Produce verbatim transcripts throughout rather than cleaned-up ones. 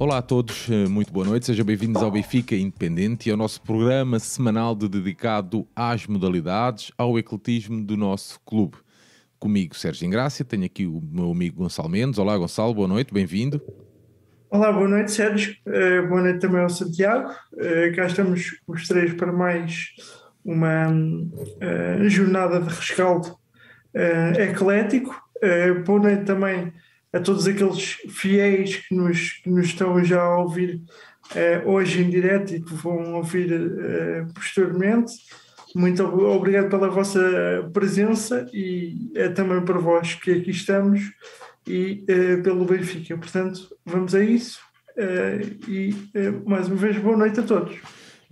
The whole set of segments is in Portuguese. Olá a todos, muito boa noite, sejam bem-vindos ao Benfica Independente e ao nosso programa semanal de dedicado às modalidades, ao ecletismo do nosso clube. Comigo, Sérgio Ingrácia, tenho aqui o meu amigo Gonçalo Mendes. Olá Gonçalo, boa noite, bem-vindo. Olá, boa noite Sérgio, uh, boa noite também ao Santiago, uh, cá estamos os três para mais uma uh, jornada de rescaldo uh, eclético, uh, boa noite também a todos aqueles fiéis que nos, que nos estão já a ouvir eh, hoje em direto e que vão ouvir eh, posteriormente. Muito obrigado pela vossa presença e eh, também para vós que aqui estamos e eh, pelo Benfica. Portanto, vamos a isso eh, e eh, mais uma vez boa noite a todos.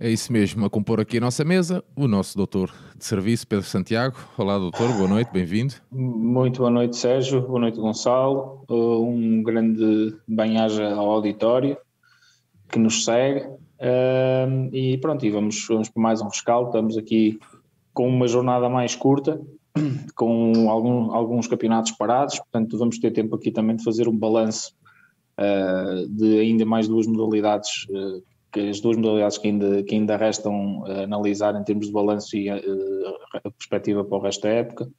É isso mesmo, a compor aqui a nossa mesa, o nosso doutor de serviço, Pedro Santiago. Olá doutor, boa noite, bem-vindo. Muito boa noite Sérgio, boa noite Gonçalo, um grande bem-aja ao auditório que nos segue e pronto, e vamos, vamos para mais um rescaldo. Estamos aqui com uma jornada mais curta, com algum, alguns campeonatos parados, portanto vamos ter tempo aqui também de fazer um balanço de ainda mais duas modalidades que as duas modalidades que ainda, que ainda restam analisar em termos de balanço e uh, a perspectiva para o resto da época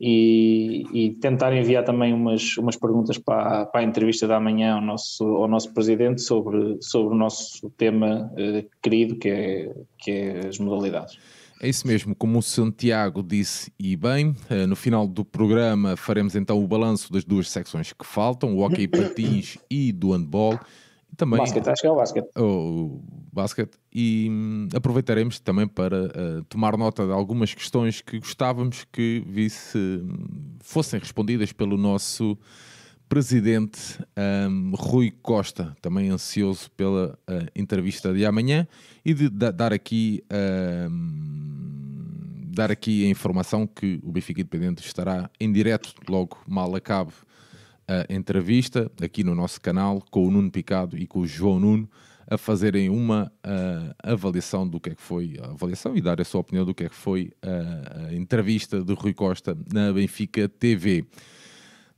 e, e tentar enviar também umas, umas perguntas para a, para a entrevista da manhã ao nosso, ao nosso presidente sobre, sobre o nosso tema uh, querido que é, que é as modalidades. É isso mesmo, como o Santiago disse e bem, no final do programa faremos então o balanço das duas secções que faltam, o hóquei patins e do handball. Também, basket, acho que é o basket. O basket, e hum, aproveitaremos também para uh, tomar nota de algumas questões que gostávamos que visse, uh, fossem respondidas pelo nosso presidente um, Rui Costa, também ansioso pela uh, entrevista de amanhã e de da, dar aqui uh, dar aqui a informação que o Benfica Independente estará em direto logo mal acabe a entrevista aqui no nosso canal com o Nuno Picado e com o João Nuno a fazerem uma uh, avaliação do que é que foi a avaliação e dar a sua opinião do que é que foi a, a entrevista de Rui Costa na Benfica T V.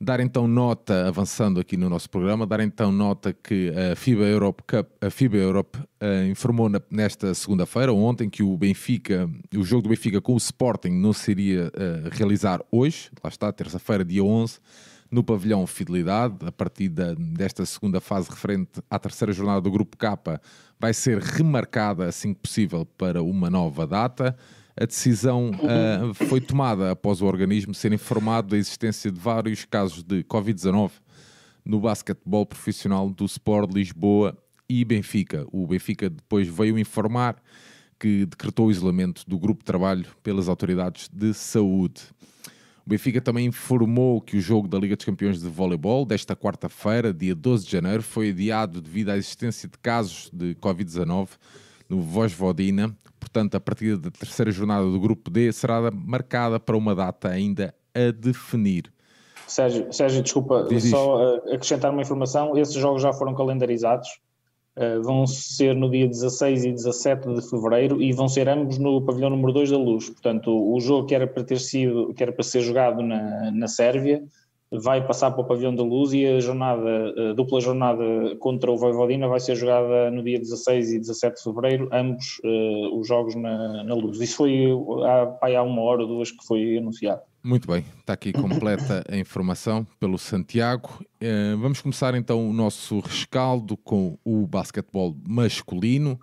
Dar então nota, avançando aqui no nosso programa, dar então nota que a FIBA Europe Cup, a FIBA Europe uh, informou na, nesta segunda-feira, ontem, que o Benfica, o jogo do Benfica com o Sporting não se iria uh, realizar hoje, lá está, terça-feira, dia onze, no pavilhão Fidelidade. A partir desta segunda fase referente à terceira jornada do Grupo K, vai ser remarcada assim que possível para uma nova data. A decisão uh, foi tomada após o organismo ser informado da existência de vários casos de covid dezenove no basquetebol profissional do Sport Lisboa e Benfica. O Benfica depois veio informar que decretou o isolamento do grupo de trabalho pelas autoridades de saúde. O Benfica também informou que o jogo da Liga dos Campeões de Voleibol desta quarta-feira, dia doze de janeiro, foi adiado devido à existência de casos de covid dezenove no Vojvodina. Portanto, a partida da terceira jornada do Grupo D será marcada para uma data ainda a definir. Sérgio, Sérgio desculpa, Diz só isto. Acrescentar uma informação. Esses jogos já foram calendarizados. Uh, vão ser no dia dezasseis e dezassete de fevereiro e vão ser ambos no pavilhão número dois da Luz. Portanto, o jogo que era para ter sido, que era para ser jogado na, na Sérvia, vai passar para o pavilhão da Luz e a jornada, a dupla jornada contra o Vojvodina vai ser jogada no dia dezasseis e dezassete de fevereiro, ambos uh, os jogos na, na Luz. Isso foi há, há uma hora ou duas que foi anunciado. Muito bem, está aqui completa a informação pelo Santiago. Vamos começar então o nosso rescaldo com o basquetebol masculino.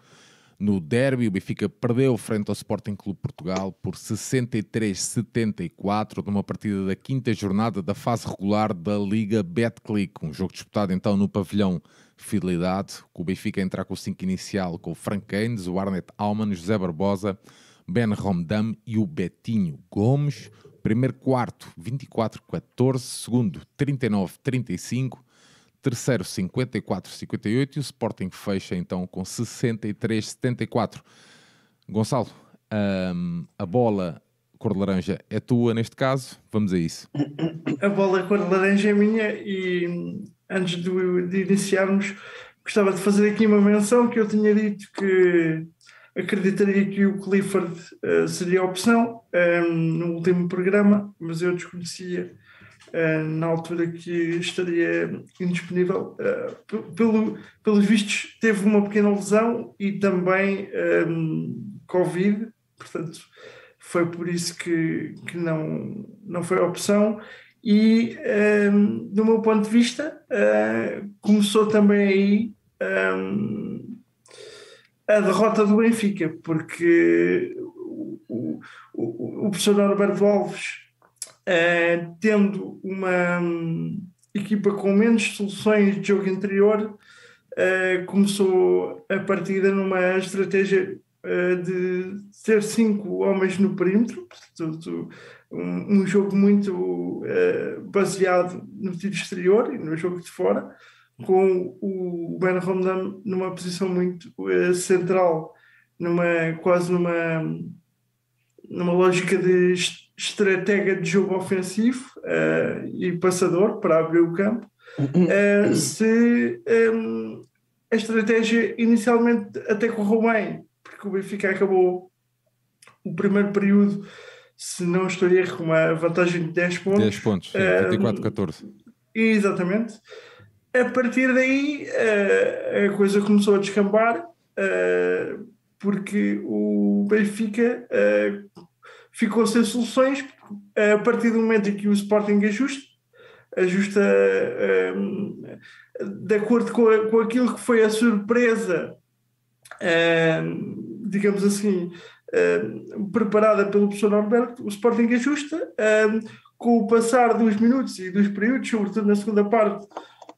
No derby, o Benfica perdeu frente ao Sporting Clube Portugal por sessenta e três a setenta e quatro numa partida da quinta jornada da fase regular da Liga Betclic. Um jogo disputado então no pavilhão Fidelidade, com o Benfica a entrar com o cinco inicial com o Frank Haynes, o Arnette Hallman, o José Barbosa, Ben Romdhane e o Betinho Gomes. Primeiro quarto, vinte e quatro a catorze. Segundo, trinta e nove a trinta e cinco. Terceiro, cinquenta e quatro a cinquenta e oito. E o Sporting fecha, então, com sessenta e três a setenta e quatro. Gonçalo, um, a bola cor-de-laranja é tua neste caso. Vamos a isso. A bola cor-de-laranja é minha e antes de, de iniciarmos, gostava de fazer aqui uma menção que eu tinha dito que acreditaria que o Clifford uh, seria a opção um, no último programa, mas eu desconhecia uh, na altura que estaria indisponível. Uh, pelo, pelos vistos, teve uma pequena lesão e também um, Covid, portanto, foi por isso que, que não, não foi a opção. E, um, do meu ponto de vista, uh, começou também aí um, a derrota do Benfica, porque o, o, o professor Norberto Alves, uh, tendo uma um, equipa com menos soluções de jogo interior, uh, começou a partida numa estratégia uh, de ter cinco homens no perímetro, portanto, Um, um jogo muito uh, baseado no tiro exterior e no jogo de fora, com o Ben Romdhane numa posição muito uh, central, numa, quase numa, numa lógica de estratega de jogo ofensivo uh, e passador para abrir o campo. Uh, se um, a estratégia inicialmente até correu bem, porque o Benfica acabou o primeiro período, se não estou a erro, uma vantagem de dez pontos. dez pontos, vinte e quatro a catorze. Uh, exatamente. A partir daí uh, a coisa começou a descambar, uh, porque o Benfica uh, ficou sem soluções, uh, a partir do momento em que o Sporting ajusta, ajusta uh, de acordo com, a, com aquilo que foi a surpresa, uh, digamos assim, Uh, preparada pelo professor Norberto, o Sporting ajusta, uh, com o passar dos minutos e dos períodos, sobretudo na segunda parte,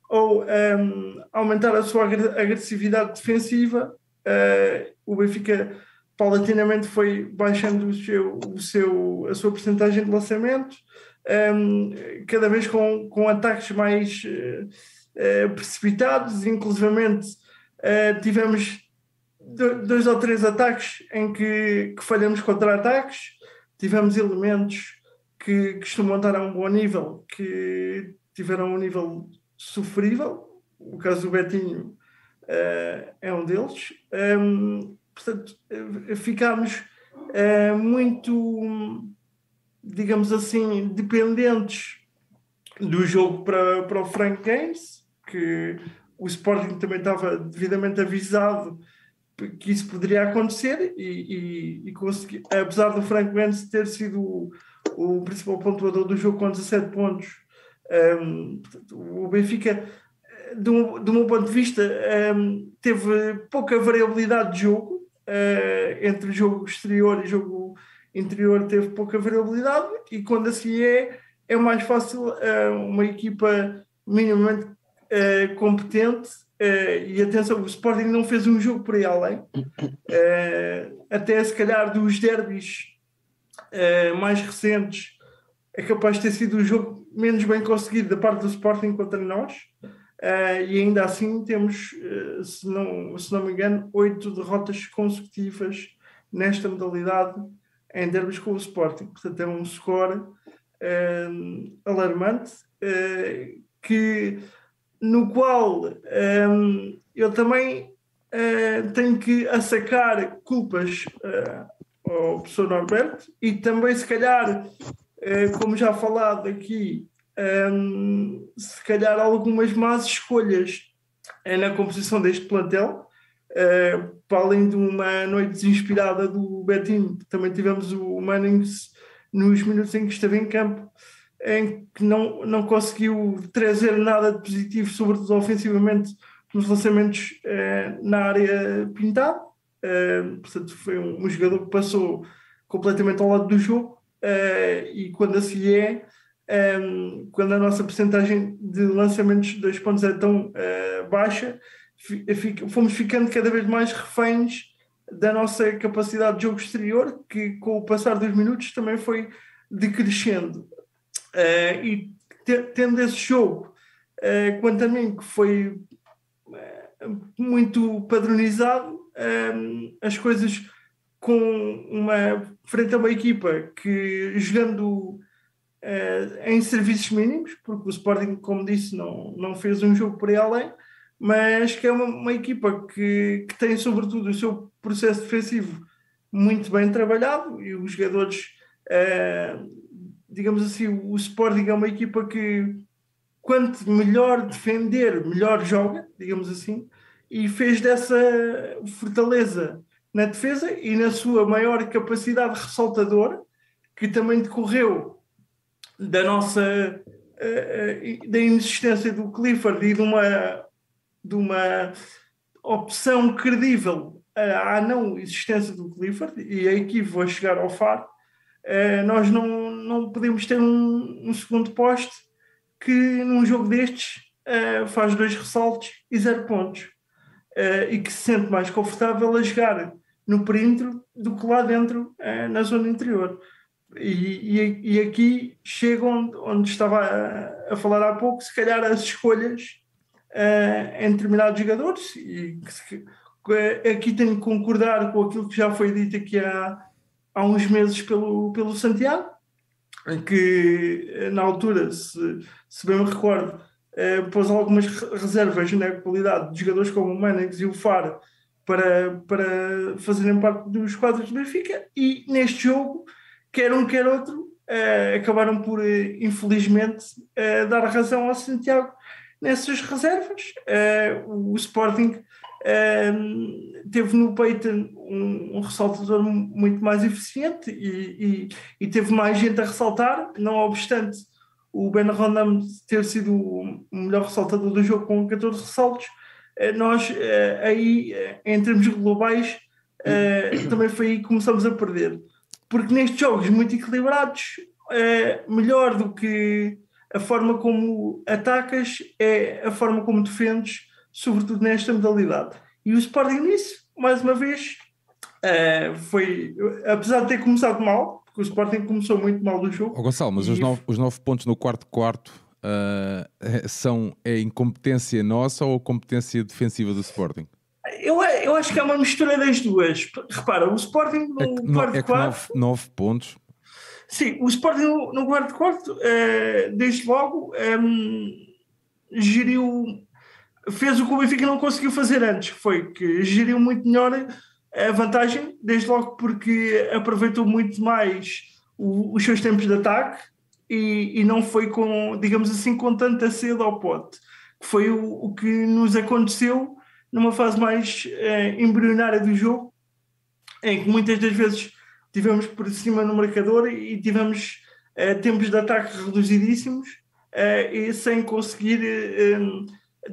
ou um, aumentar a sua agressividade defensiva, uh, o Benfica paulatinamente foi baixando o seu, o seu, a sua percentagem de lançamento, um, cada vez com, com ataques mais uh, uh, precipitados, inclusivamente uh, tivemos dois ou três ataques em que, que falhamos contra-ataques, tivemos elementos que costumam estar a um bom nível, que tiveram um nível sofrível, o caso do Betinho uh, é um deles, um, portanto ficámos uh, muito, digamos assim, dependentes do jogo para, para o Frank Haynes, que o Sporting também estava devidamente avisado que isso poderia acontecer e, e, e consegui, apesar do Frank Mendes ter sido o, o principal pontuador do jogo com dezassete pontos, um, o Benfica, do, do meu ponto de vista, um, teve pouca variabilidade de jogo, uh, entre jogo exterior e jogo interior teve pouca variabilidade, e quando assim é, é mais fácil uh, uma equipa minimamente uh, competente. Uh, e atenção, o Sporting não fez um jogo por aí além, uh, até se calhar dos derbys uh, mais recentes é capaz de ter sido o jogo menos bem conseguido da parte do Sporting contra nós, uh, e ainda assim temos, uh, se, não, se não me engano, oito derrotas consecutivas nesta modalidade em derbys com o Sporting, portanto é um score uh, alarmante, uh, que no qual um, eu também uh, tenho que assacar culpas uh, ao professor Norberto e também, se calhar, uh, como já falado aqui, um, se calhar algumas más escolhas uh, na composição deste plantel, uh, para além de uma noite desinspirada do Betinho, também tivemos o Mannings nos minutos em que esteve em campo, em que não, não conseguiu trazer nada de positivo, sobretudo ofensivamente, nos lançamentos eh, na área pintada. Eh, portanto, foi um, um jogador que passou completamente ao lado do jogo, eh, e quando assim é, eh, quando a nossa percentagem de lançamentos de dois pontos é tão eh, baixa, fico, fomos ficando cada vez mais reféns da nossa capacidade de jogo exterior, que com o passar dos minutos também foi decrescendo. Uh, e te, tendo esse jogo, uh, quanto a mim, que foi uh, muito padronizado, uh, as coisas com uma frente a uma equipa que, jogando uh, em serviços mínimos, porque o Sporting, como disse, não, não fez um jogo por aí além, mas que é uma, uma equipa que, que tem, sobretudo, o seu processo defensivo muito bem trabalhado, e os jogadores... Uh, digamos assim, o Sporting é uma equipa que quanto melhor defender, melhor joga, digamos assim, e fez dessa fortaleza na defesa e na sua maior capacidade ressaltadora, que também decorreu da nossa, da inexistência do Clifford e de uma, de uma opção credível à não existência do Clifford, e aí que vou chegar ao Faro. Nós não, não podemos ter um, um segundo poste que num jogo destes faz dois ressaltos e zero pontos, e que se sente mais confortável a jogar no perímetro do que lá dentro, na zona interior. E, e, e aqui chega onde, onde estava a, a falar há pouco, se calhar as escolhas uh, em determinados jogadores, e que se, que, aqui tenho que concordar com aquilo que já foi dito aqui há, há uns meses pelo, pelo Santiago, que na altura, se, se bem me recordo, uh, pôs algumas reservas na qualidade de jogadores como o Mannings e o Farr para, para fazerem parte dos quadros do Benfica, e neste jogo quer um, quer outro, uh, acabaram por, uh, infelizmente, uh, dar razão ao Santiago nessas reservas. Uh, o Sporting uh, teve no peito um, um ressaltador muito mais eficiente e, e, e teve mais gente a ressaltar, não obstante o Ben Romdhane ter sido o melhor ressaltador do jogo com catorze ressaltos. Uh, nós, uh, aí, uh, em termos globais, uh, também foi aí que começamos a perder. Porque nestes jogos muito equilibrados, é melhor do que a forma como atacas é a forma como defendes, sobretudo nesta modalidade. E o Sporting nisso, mais uma vez, foi, apesar de ter começado mal, porque o Sporting começou muito mal do jogo. Oh, Gonçalo, mas os nove, os nove pontos no quarto-quarto uh, são é incompetência nossa ou competência defensiva do Sporting? Eu, eu acho que é uma mistura das duas. Repara, o Sporting no quarto-quarto... É nove pontos. Sim, o Sporting no quarto-quarto, uh, desde logo, um, geriu... Fez o que o Benfica não conseguiu fazer antes. Foi que geriu muito melhor a vantagem, desde logo porque aproveitou muito mais o, os seus tempos de ataque e, e não foi com, digamos assim, com tanta sede ao pote. Foi o, o que nos aconteceu numa fase mais eh, embrionária do jogo, em que muitas das vezes tivemos por cima no marcador e tivemos eh, tempos de ataque reduzidíssimos, eh, e sem conseguir eh,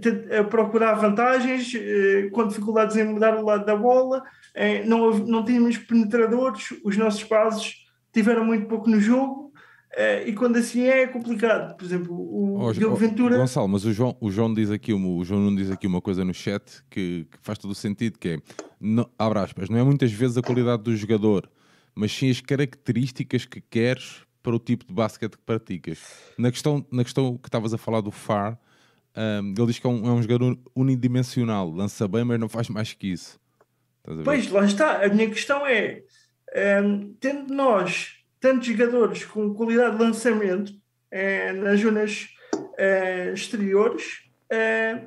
ter, procurar vantagens, eh, com dificuldades em mudar o lado da bola, eh, não, não tínhamos penetradores, os nossos passes tiveram muito pouco no jogo. Uh, e quando assim é, é complicado. Por exemplo, o oh, Diogo Ventura... Oh, Gonçalo, mas o João, o João diz aqui, o João Nuno diz aqui uma coisa no chat que, que faz todo o sentido, que é, não, abre aspas, não é muitas vezes a qualidade do jogador, mas sim as características que queres para o tipo de basquete que praticas. Na questão, na questão que estavas a falar do Farr, um, ele diz que é um, é um jogador unidimensional, lança bem, mas não faz mais que isso. Pois, lá está. A minha questão é, um, tendo nós... tantos jogadores com qualidade de lançamento eh, nas zonas eh, exteriores, eh,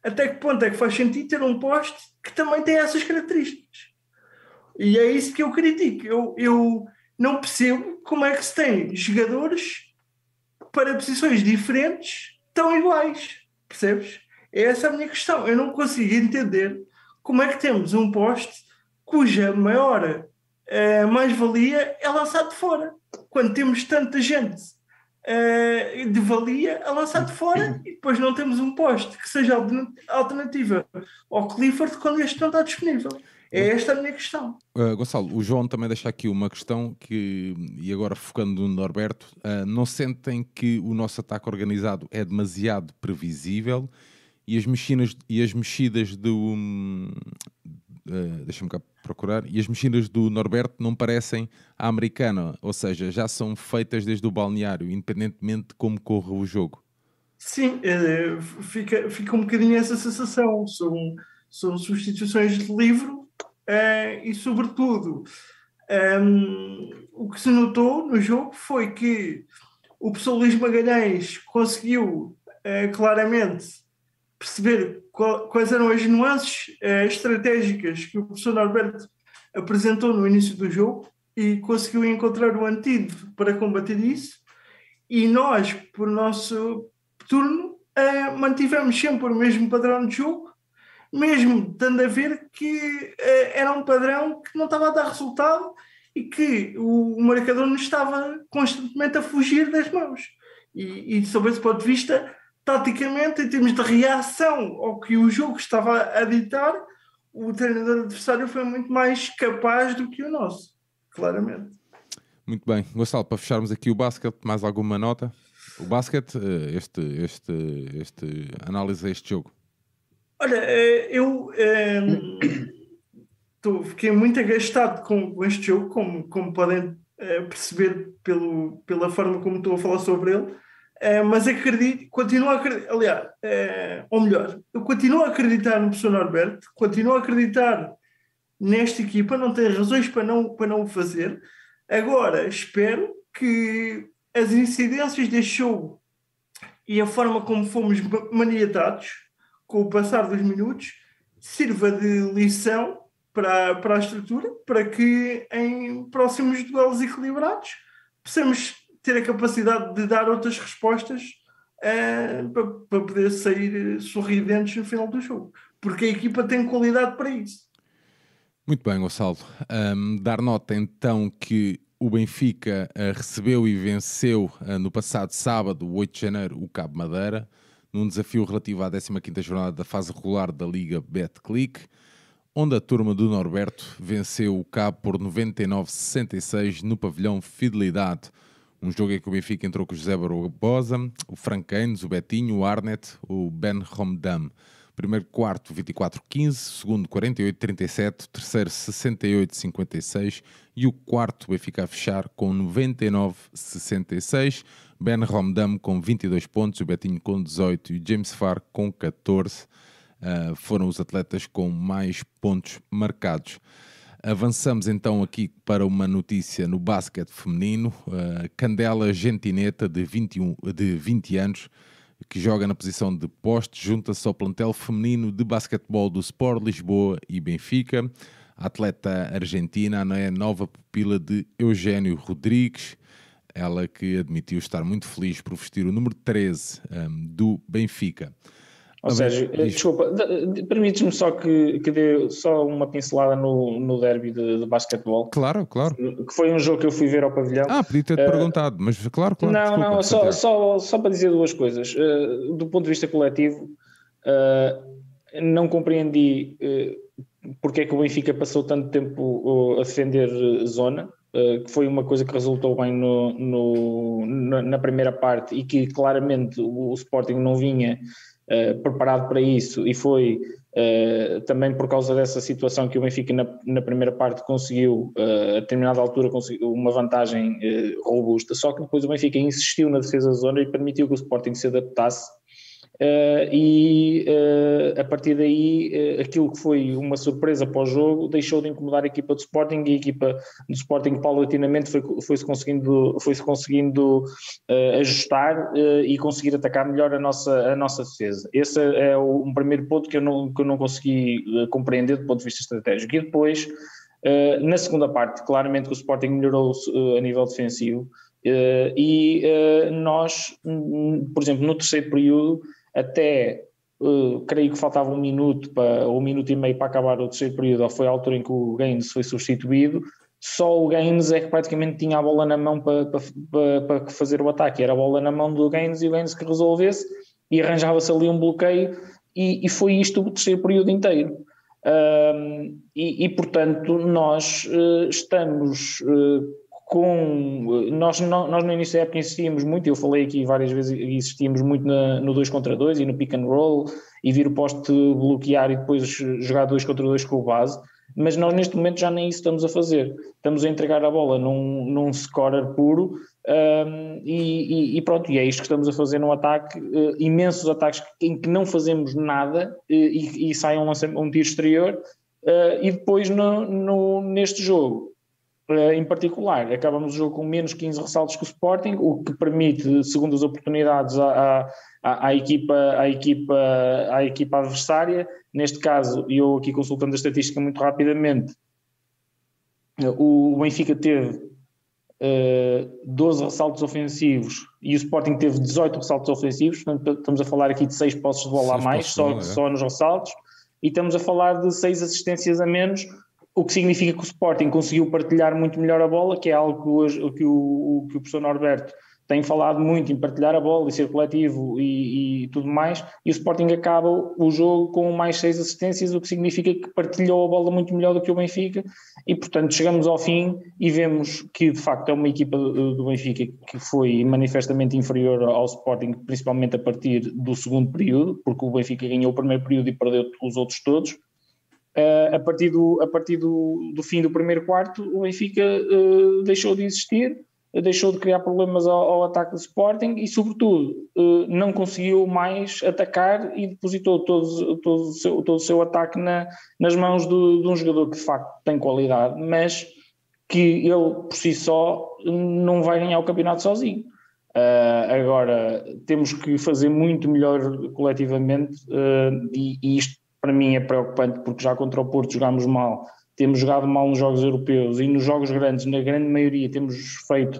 até que ponto é que faz sentido ter um poste que também tem essas características? E é isso que eu critico. Eu, eu não percebo como é que se tem jogadores para posições diferentes tão iguais, percebes? Essa é a minha questão. Eu não consigo entender como é que temos um poste cuja maior... Uh, mais-valia é lançar de fora, quando temos tanta gente uh, de valia a lançar de fora, e depois não temos um poste que seja alternativa ao Clifford quando este não está disponível. É esta a minha questão. uh, Gonçalo, o João também deixa aqui uma questão que, e agora focando no Norberto, uh, não sentem que o nosso ataque organizado é demasiado previsível e as mexidas, e as mexidas do... Hum, Uh, deixa-me cá procurar, e as mexidas do Norberto não parecem à americana, ou seja, já são feitas desde o balneário, independentemente de como corra o jogo. Sim, uh, fica, fica um bocadinho essa sensação, são, são substituições de livro, uh, e sobretudo um, o que se notou no jogo foi que o professor Luís Magalhães conseguiu uh, claramente perceber quais eram as nuances eh, estratégicas que o professor Norberto apresentou no início do jogo e conseguiu encontrar o antídoto para combater isso, E nós, por nosso turno, eh, mantivemos sempre o mesmo padrão de jogo, mesmo tendo a ver que eh, era um padrão que não estava a dar resultado e que o marcador nos estava constantemente a fugir das mãos. E, e sob esse ponto de vista, taticamente, em termos de reação ao que o jogo estava a ditar, o treinador adversário foi muito mais capaz do que o nosso, claramente. Muito bem. Gonçalo, para fecharmos aqui o basquete, mais alguma nota? O basquete, este, este, este, análise a este jogo. Olha, eu um, fiquei muito agastado com este jogo, como, como podem perceber pelo, pela forma como estou a falar sobre ele, mas acredito, continuo a acreditar, aliás, ou melhor, eu continuo a acreditar no professor Norberto, continuo a acreditar nesta equipa, não tenho razões para não, para não o fazer. Agora, espero que as incidências deste jogo e a forma como fomos maniatados com o passar dos minutos sirva de lição para, para a estrutura, para que em próximos duelos equilibrados possamos ter a capacidade de dar outras respostas uh, para, para poder sair sorridentes no final do jogo, porque a equipa tem qualidade para isso. Muito bem, Gonçalo. Um, dar nota então que o Benfica uh, recebeu e venceu uh, no passado sábado, oito de janeiro, o Cabo Madeira, num desafio relativo à décima quinta jornada da fase regular da Liga Betclic, onde a turma do Norberto venceu o Cabo por noventa e nove a sessenta e seis no pavilhão Fidelidade. Um jogo em que o Benfica entrou com o José Barbosa, o Frank Haynes, o Betinho, o Arnette, o Ben Romdhane. Primeiro quarto, vinte e quatro a quinze, segundo, quarenta e oito a trinta e sete, terceiro, sessenta e oito a cinquenta e seis e o quarto vai ficar a fechar com noventa e nove a sessenta e seis. Ben Romdhane com vinte e dois pontos, o Betinho com dezoito e o James Farr com catorze. Uh, foram os atletas com mais pontos marcados. Avançamos então aqui para uma notícia no basquete feminino. Uh, Candela Gentineta, de vinte e um, de vinte anos, que joga na posição de poste, junta-se ao plantel feminino de basquetebol do Sport Lisboa e Benfica. A atleta argentina é nova pupila de Eugênio Rodrigues, ela que admitiu estar muito feliz por vestir o número treze um, do Benfica. Ou seja, desculpa, permites-me só que, que dê só uma pincelada no, no derby de, de basquetebol. Claro, claro. Que foi um jogo que eu fui ver ao pavilhão. Ah, podia ter-te uh, perguntado, mas claro, claro. Não, desculpa, não, só, só, só para dizer duas coisas. Uh, do ponto de vista coletivo, uh, não compreendi uh, porque é que o Benfica passou tanto tempo a defender zona, uh, que foi uma coisa que resultou bem no, no, na primeira parte e que claramente o, o Sporting não vinha Uh, preparado para isso, e foi uh, também por causa dessa situação que o Benfica na, na primeira parte conseguiu, uh, a determinada altura conseguiu uma vantagem uh, robusta, só que depois o Benfica insistiu na defesa da zona e permitiu que o Sporting se adaptasse uh, e uh, a partir daí uh, aquilo que foi uma surpresa para o jogo deixou de incomodar a equipa do Sporting, e a equipa do Sporting paulatinamente foi, foi-se conseguindo, foi-se conseguindo Uh, ajustar uh, e conseguir atacar melhor a nossa, a nossa defesa. Esse é o, um primeiro ponto que eu não, que eu não consegui uh, compreender do ponto de vista estratégico. E depois, uh, na segunda parte, claramente que o Sporting melhorou uh, a nível defensivo uh, e uh, nós, um, por exemplo, no terceiro período, até uh, creio que faltava um minuto para, ou um minuto e meio para acabar o terceiro período, ou foi a altura em que o Gaines foi substituído. Só o Gaines é que praticamente tinha a bola na mão para, para, para fazer o ataque, era a bola na mão do Gaines e o Gaines que resolvesse, e arranjava-se ali um bloqueio, e, e foi isto o terceiro período inteiro. Um, e, e portanto nós uh, estamos uh, com, uh, nós, no, nós no início da época insistíamos muito, eu falei aqui várias vezes, insistíamos muito na, no dois contra dois e no pick and roll, e vir o poste bloquear e depois jogar dois contra dois com o base. Mas nós neste momento já nem isso estamos a fazer, estamos a entregar a bola num, num scorer puro um, e, e pronto, e é isto que estamos a fazer num ataque, uh, imensos ataques em que não fazemos nada uh, e, e sai um, um tiro exterior uh, e depois no, no, neste jogo uh, em particular acabamos o jogo com menos quinze ressaltos que o Sporting, o que permite segundas oportunidades a, a À, à, equipa, à, equipa, à equipa adversária. Neste caso, eu aqui consultando a estatística muito rapidamente, o Benfica teve doze ressaltos ofensivos e o Sporting teve dezoito ressaltos ofensivos, portanto estamos a falar aqui de seis posses de bola a mais, só, bola, é? só nos ressaltos, e estamos a falar de seis assistências a menos, o que significa que o Sporting conseguiu partilhar muito melhor a bola, que é algo que, hoje, que, o, que o professor Norberto tem falado muito, em partilhar a bola e ser coletivo e, e tudo mais, e o Sporting acaba o jogo com mais seis assistências, o que significa que partilhou a bola muito melhor do que o Benfica, e portanto chegamos ao fim e vemos que de facto é uma equipa do, do Benfica que foi manifestamente inferior ao Sporting, principalmente a partir do segundo período, porque o Benfica ganhou o primeiro período e perdeu os outros todos. Uh, a partir, do, a partir do, do fim do primeiro quarto, o Benfica uh, deixou de existir, deixou de criar problemas ao, ao ataque do Sporting e, sobretudo, não conseguiu mais atacar e depositou todo, todo, o, seu, todo o seu ataque na, nas mãos do, de um jogador que, de facto, tem qualidade, mas que ele, por si só, não vai ganhar o campeonato sozinho. Uh, agora, temos que fazer muito melhor coletivamente uh, e, e isto, para mim, é preocupante, porque já contra o Porto jogámos mal. Temos jogado mal nos jogos europeus e nos jogos grandes, na grande maioria, temos feito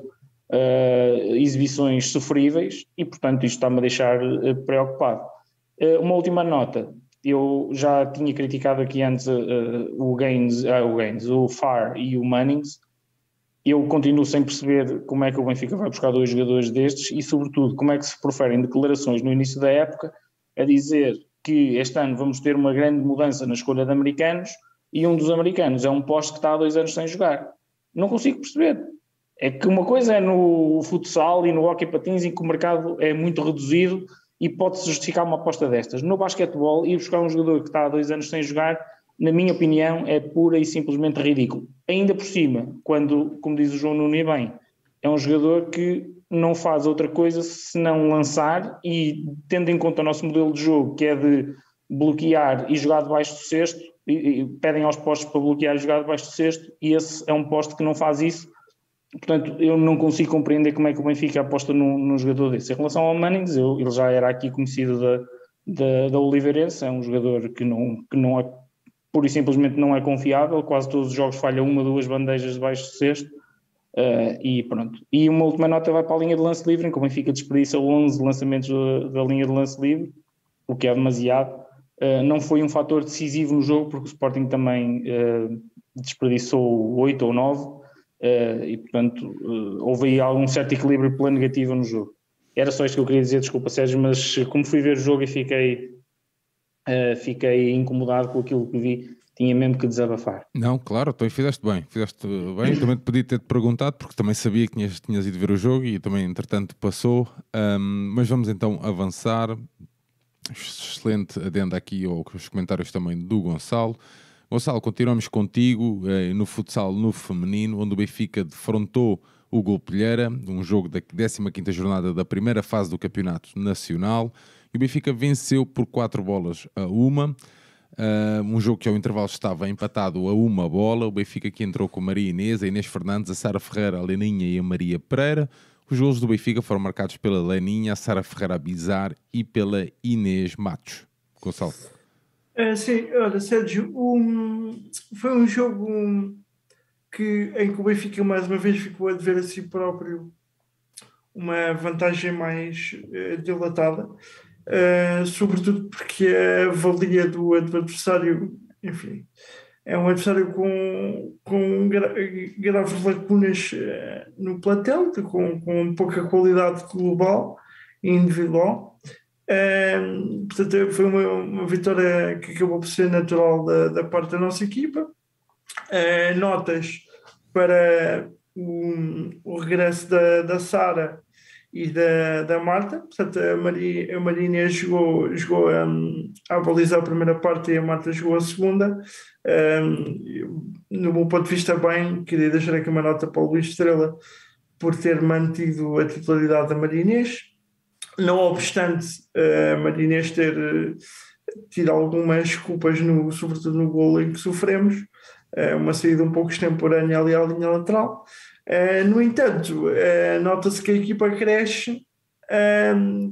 uh, exibições sofríveis e, portanto, isto está-me a deixar uh, preocupado. Uh, uma última nota. Eu já tinha criticado aqui antes uh, uh, o Haynes, ah, o Haynes, o Farr e o Mannings. Eu continuo sem perceber como é que o Benfica vai buscar dois jogadores destes e, sobretudo, como é que se proferem declarações no início da época a dizer que este ano vamos ter uma grande mudança na escolha de americanos, e um dos americanos é um poste que está há dois anos sem jogar. Não consigo perceber. É que uma coisa é no futsal e no hóquei patins, em que o mercado é muito reduzido e pode-se justificar uma aposta destas. No basquetebol, ir buscar um jogador que está há dois anos sem jogar, na minha opinião, é pura e simplesmente ridículo. Ainda por cima, quando, como diz o João Nuno, e bem, é um jogador que não faz outra coisa senão lançar, e tendo em conta o nosso modelo de jogo, que é de bloquear e jogar debaixo do cesto, e pedem aos postos para bloquear e jogar debaixo do cesto, e esse é um posto que não faz isso. Portanto, eu não consigo compreender como é que o Benfica aposta num, num jogador desse. Em relação ao Mannings, eu, ele já era aqui conhecido da, da, da Oliveirense, é um jogador que não, que não é, pura e simplesmente não é confiável, quase todos os jogos falha uma, duas bandejas debaixo do cesto, uh, e pronto. E uma última nota vai para a linha de lance livre, em que o Benfica desperdiça onze lançamentos da, da linha de lance livre, o que é demasiado. Uh, não foi um fator decisivo no jogo, porque o Sporting também uh, desperdiçou oito ou nove, uh, e portanto uh, houve aí algum certo equilíbrio pela negativa no jogo. Era só isto que eu queria dizer, desculpa Sérgio, mas como fui ver o jogo e fiquei, uh, fiquei incomodado com aquilo que vi, tinha mesmo que desabafar. Não, claro, tu fizeste bem, fizeste bem, também te podia ter-te perguntado, porque também sabia que tinhas, tinhas ido ver o jogo e também entretanto passou, um, mas vamos então avançar. Excelente adenda aqui aos comentários também do Gonçalo. Gonçalo, continuamos contigo eh, no futsal no feminino, onde o Benfica defrontou o Golpelheira, um jogo da décima quinta jornada da primeira fase do Campeonato Nacional, e o Benfica venceu por quatro bolas a uma, uh, um jogo que ao intervalo estava empatado a uma bola. O Benfica que entrou com a Maria Inês, a Inês Fernandes, a Sara Ferreira, a Leninha e a Maria Pereira. Os golos do Benfica foram marcados pela Leninha, a Sara Ferreira Bizar e pela Inês Matos. Gonçalo. É, sim, olha, Sérgio, um, foi um jogo que, em que o Benfica mais uma vez ficou a dever a si próprio uma vantagem mais uh, dilatada, uh, sobretudo porque a valia do, do adversário, enfim, é um adversário com, com gra- graves lacunas uh, no plantel, com, com pouca qualidade global e individual. Uh, portanto, foi uma, uma vitória que acabou por ser natural da, da parte da nossa equipa. Uh, notas para o, o regresso da, da Sara e da, da Marta. Portanto, a Maria, a Maria Inês jogou, jogou um, a balizar a primeira parte e a Marta jogou a segunda. Um, no meu ponto de vista, bem, queria deixar aqui uma nota para o Luís Estrela por ter mantido a titularidade da Maria Inês, não obstante a Maria Inês ter tido algumas culpas, no, sobretudo no golo em que sofremos, uma saída um pouco extemporânea ali à linha lateral. No entanto, nota-se que a equipa cresce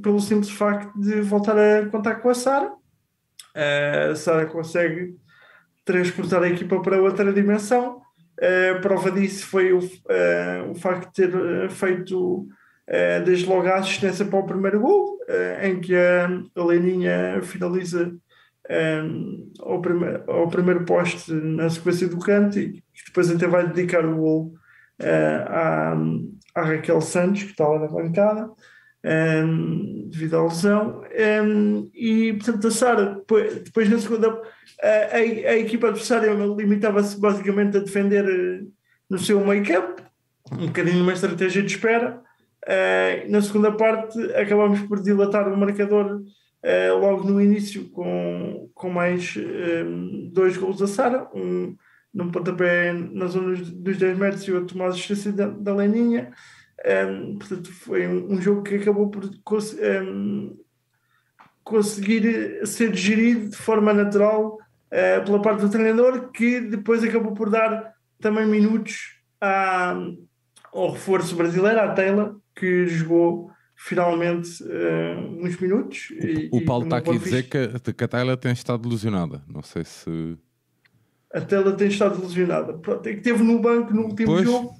pelo simples facto de voltar a contar com a Sara. A Sara consegue transportar a equipa para outra dimensão, Uh, prova disso foi o, uh, o facto de ter feito uh, desde logo a assistência para o primeiro gol, uh, em que a, a Leninha finaliza um, ao, prime- ao primeiro poste na sequência do canto, e depois até vai dedicar o gol uh, à, à Raquel Santos, que está lá na bancada, um, devido à lesão. Um, e portanto a Sara depois, depois na segunda... A, a, a equipa adversária limitava-se basicamente a defender uh, no seu meio-campo, um bocadinho uma estratégia de espera. Uh, na segunda parte acabámos por dilatar o marcador uh, logo no início com, com mais um, dois golos da Sara, um num pontapé na zona dos dez metros e outro uma assistência da, da Leninha. Um, portanto foi um, um jogo que acabou por um, conseguir ser gerido de forma natural Uh, pela parte do treinador, que depois acabou por dar também minutos à, ao reforço brasileiro, à Taylor, que jogou finalmente uh, uns minutos. E, o Paulo está aqui a dizer que, que a Taylor tem estado delusionada. Não sei se... A Taylor tem estado delusionada. Pronto, é que esteve no banco no último pois. jogo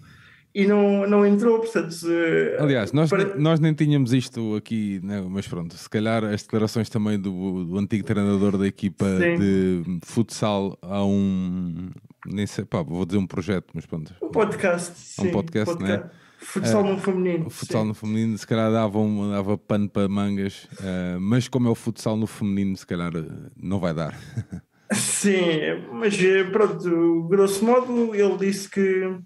e não, não entrou, portanto... Uh, Aliás, nós, para... nem, nós nem tínhamos isto aqui, né, mas pronto, se calhar as declarações também do, do antigo treinador da equipa Sim. de futsal a um... Nem sei, pá, vou dizer um projeto, mas pronto. Um podcast, sim. Um podcast, podcast. Né? Futsal uh, no feminino. Futsal sim. no feminino, se calhar dava, um, dava pano para mangas, uh, mas como é o futsal no feminino, se calhar não vai dar. Sim, mas pronto, grosso modo, ele disse que...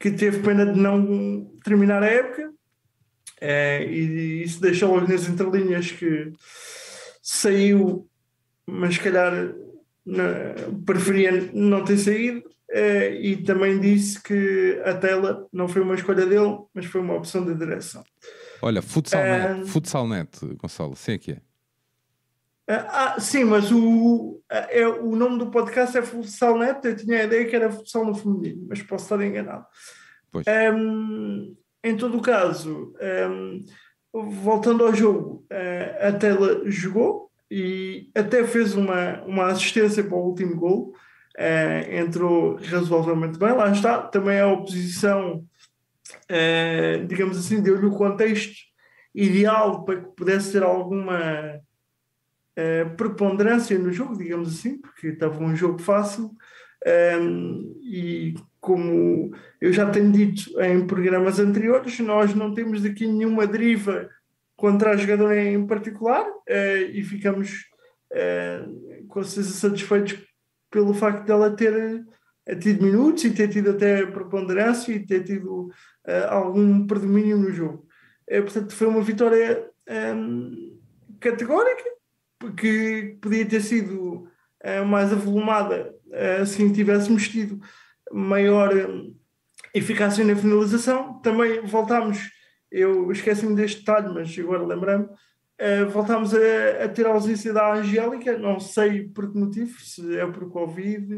que teve pena de não terminar a época, é, e isso deixou logo nas entrelinhas que saiu, mas se calhar não, preferia não ter saído, é, e também disse que a Tela não foi uma escolha dele, mas foi uma opção de direção. Olha, futsalnet, é, futsalnet, Gonçalo, sim que é. Ah, sim, mas o, é, o nome do podcast é Futsal Neto. Eu tinha a ideia que era Futsal no Feminino, mas posso estar enganado. Pois. Um, em todo o caso, um, voltando ao jogo, uh, a Taylor jogou e até fez uma, uma assistência para o último gol. Uh, entrou razoavelmente bem, lá está. Também a oposição, uh, digamos assim, deu-lhe o contexto ideal para que pudesse ter alguma... Uh, preponderância no jogo, digamos assim, porque estava um jogo fácil, um, e como eu já tenho dito em programas anteriores, nós não temos aqui nenhuma deriva contra a jogadora em particular, uh, e ficamos uh, com certeza satisfeitos pelo facto dela ter tido minutos e ter tido até preponderância e ter tido uh, algum predomínio no jogo. Uh, portanto foi uma vitória um, categórica, que podia ter sido uh, mais avolumada uh, se tivéssemos tido maior um, eficácia na finalização. Também voltámos, eu esqueci-me deste detalhe, mas agora lembrei-me, uh, voltámos a, a ter a ausência da Angélica, não sei por que motivo, se é por Covid,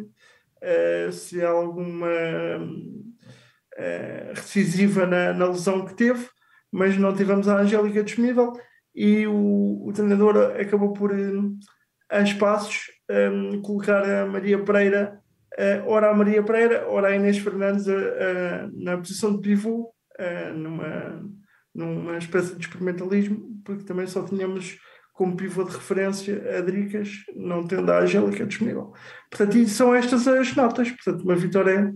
uh, se há alguma uh, recisiva na, na lesão que teve, mas não tivemos a Angélica disponível. E o, o treinador acabou por, a espaços, um, colocar a Maria Pereira, uh, ora a Maria Pereira, ora a Inês Fernandes uh, uh, na posição de pivô, uh, numa, numa espécie de experimentalismo, porque também só tínhamos como pivô de referência a Dricas, não tendo a Angélica disponível. Portanto, são estas as notas. Portanto, uma vitória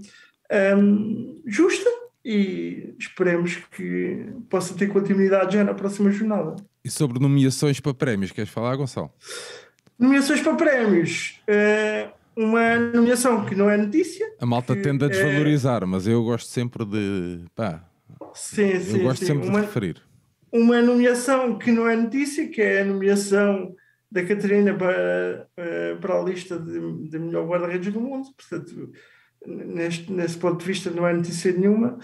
um, justa, e esperemos que possa ter continuidade já na próxima jornada. E sobre nomeações para prémios, queres falar, Gonçalo? Nomeações para prémios. Uh, uma nomeação que não é notícia. A malta tende a desvalorizar, é... mas eu gosto sempre de... Pá, sim, eu sim, gosto sim. sempre uma, de referir. Uma nomeação que não é notícia, que é a nomeação da Catarina para, para a lista de, de melhor guarda-redes do mundo. Portanto, neste, nesse ponto de vista não é notícia nenhuma.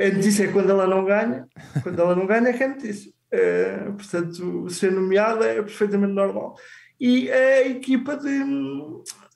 A notícia é quando ela não ganha. Quando ela não ganha é que é notícia. Uh, portanto, ser nomeada é perfeitamente normal. E a equipa de,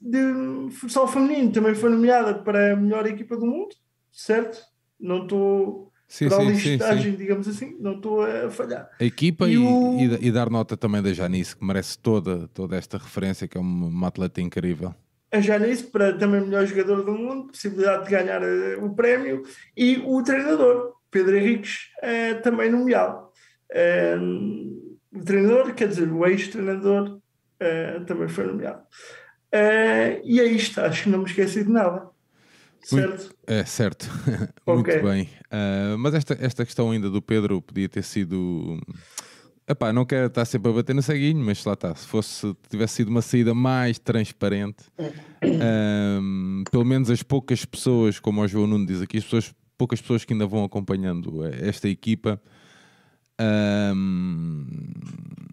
de futsal feminino também foi nomeada para a melhor equipa do mundo, certo? Não estou para a listagem, sim, digamos assim, não estou a falhar. A equipa e, e, o... e, e dar nota também da Janice, que merece toda, toda esta referência, que é uma, uma atleta incrível. a Janice para também melhor jogadora do mundo, possibilidade de ganhar uh, o prémio, e o treinador, Pedro Henriques, uh, também nomeado. Uh, o treinador, quer dizer, o ex-treinador uh, também foi nomeado. Uh, e é isto, acho que não me esqueci de nada. Certo? É, certo. Okay. Muito bem. Uh, mas esta, esta questão ainda do Pedro podia ter sido... Epá, não quero estar sempre a bater no ceguinho, mas lá está, se fosse, tivesse sido uma saída mais transparente, um, pelo menos as poucas pessoas, como o João Nuno diz aqui, as pessoas, poucas pessoas que ainda vão acompanhando esta equipa, um,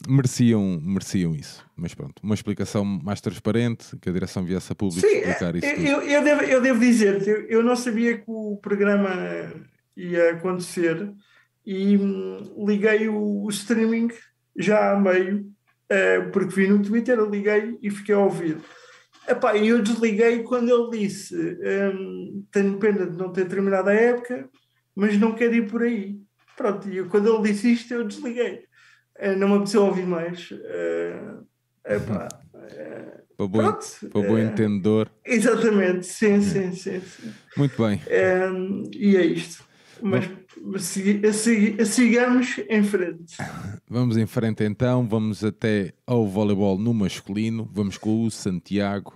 mereciam, mereciam isso. Mas pronto, uma explicação mais transparente, que a direção viesse a público. Sim, explicar isso. Eu, eu devo, eu devo dizer-te, eu, eu não sabia que o programa ia acontecer, e hum, liguei o, o streaming já a meio, uh, porque vi no Twitter, eu liguei e fiquei a ouvir. Epá, e eu desliguei quando ele disse um, tenho pena de não ter terminado a época, mas não quero ir por aí. Pronto, e eu, quando ele disse isto, eu desliguei. Uh, não me apeteceu ouvir mais. Uh, epá, uh, para, pronto, bom, para uh, bom entendedor. Exatamente, sim, é. sim, sim, sim. Muito bem. Um, e é isto. Mas sigamos em frente. Vamos em frente então, vamos até ao voleibol no masculino, vamos com o Santiago,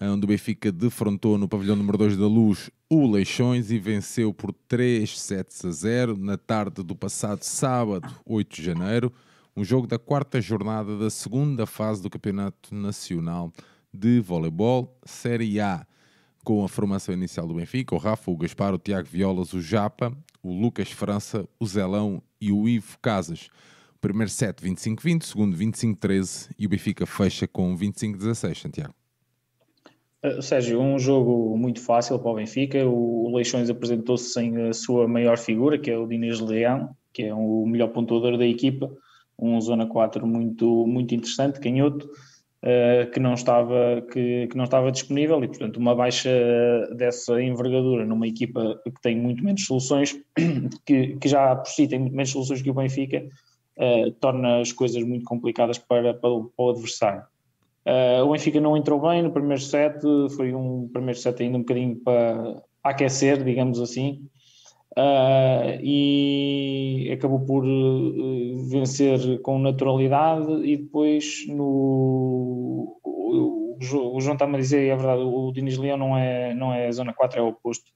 onde o Benfica defrontou no pavilhão número dois da Luz o Leixões e venceu por três sets a zero na tarde do passado sábado, oito de janeiro, um jogo da quarta jornada da segunda fase do Campeonato Nacional de Voleibol Série A. Com a formação inicial do Benfica, o Rafa, o Gaspar, o Tiago Violas, o Japa, o Lucas França, o Zelão e o Ivo Casas. O primeiro set vinte e cinco a vinte, o segundo vinte e cinco a treze e o Benfica fecha com vinte e cinco a dezasseis, Santiago. Sérgio, um jogo muito fácil para o Benfica. O Leixões apresentou-se sem a sua maior figura, que é o Diniz Leão, que é o melhor pontuador da equipa, um zona quatro muito, muito interessante, canhoto. Uh, que, não estava, que, que não estava disponível e, portanto, uma baixa dessa envergadura numa equipa que tem muito menos soluções, que, que já por si tem muito menos soluções que o Benfica, uh, torna as coisas muito complicadas para, para, o, para o adversário. Uh, o Benfica não entrou bem no primeiro set, foi um primeiro set ainda um bocadinho para aquecer, digamos assim, Uh, e acabou por uh, vencer com naturalidade e depois no o, o, o João está-me a dizer, é verdade, o Diniz Leão não é, não é zona quatro, é o oposto,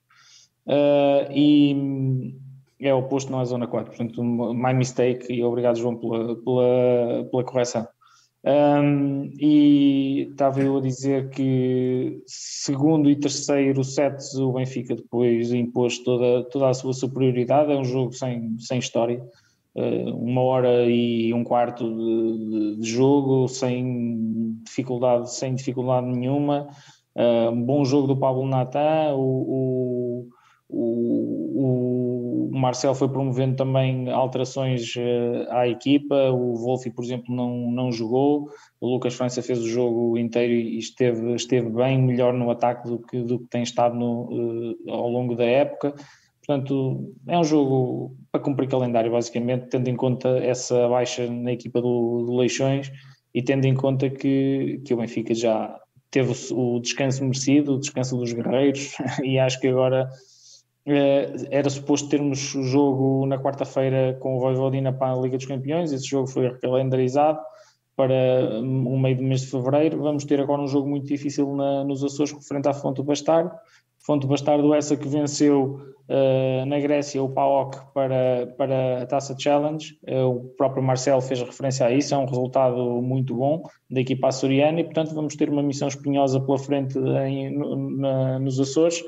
uh, e é o oposto, não é zona quatro, portanto my mistake, e obrigado João pela, pela, pela correção. Um, e estava eu a dizer que segundo e terceiro sets o Benfica depois impôs toda, toda a sua superioridade. É um jogo sem, sem história, uh, uma hora e um quarto de, de, de jogo, sem dificuldade, sem dificuldade nenhuma, uh, um bom jogo do Pablo Nathan. o, o, o, o Marcel foi promovendo também alterações uh, à equipa. O Wolfi, por exemplo, não, não jogou. O Lucas França fez o jogo inteiro e esteve, esteve bem, melhor no ataque do que, do que tem estado no, uh, ao longo da época. Portanto, é um jogo para cumprir calendário, basicamente, tendo em conta essa baixa na equipa do, do Leixões e tendo em conta que, que o Benfica já teve o, o descanso merecido, o descanso dos guerreiros, e acho que agora... Era suposto termos o jogo na quarta-feira com o Vojvodina para a Liga dos Campeões. Esse jogo foi recalendarizado para o meio do mês de fevereiro. Vamos ter agora um jogo muito difícil na, nos Açores, referente à Fonte Bastardo. Fonte Bastardo essa que venceu uh, na Grécia o PAOK para, para a Taça Challenge. Uh, o próprio Marcel fez referência a isso, é um resultado muito bom da equipa açoriana e, portanto, vamos ter uma missão espinhosa pela frente em, na, nos Açores.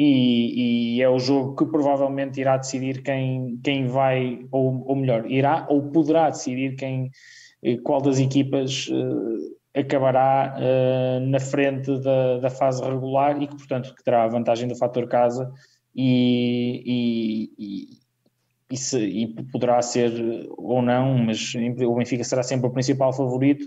E, e é o jogo que provavelmente irá decidir quem, quem vai, ou, ou melhor, irá ou poderá decidir quem, qual das equipas uh, acabará uh, na frente da, da fase regular e que, portanto, que terá a vantagem do fator casa e, e, e, e, se, e poderá ser ou não, mas o Benfica será sempre o principal favorito.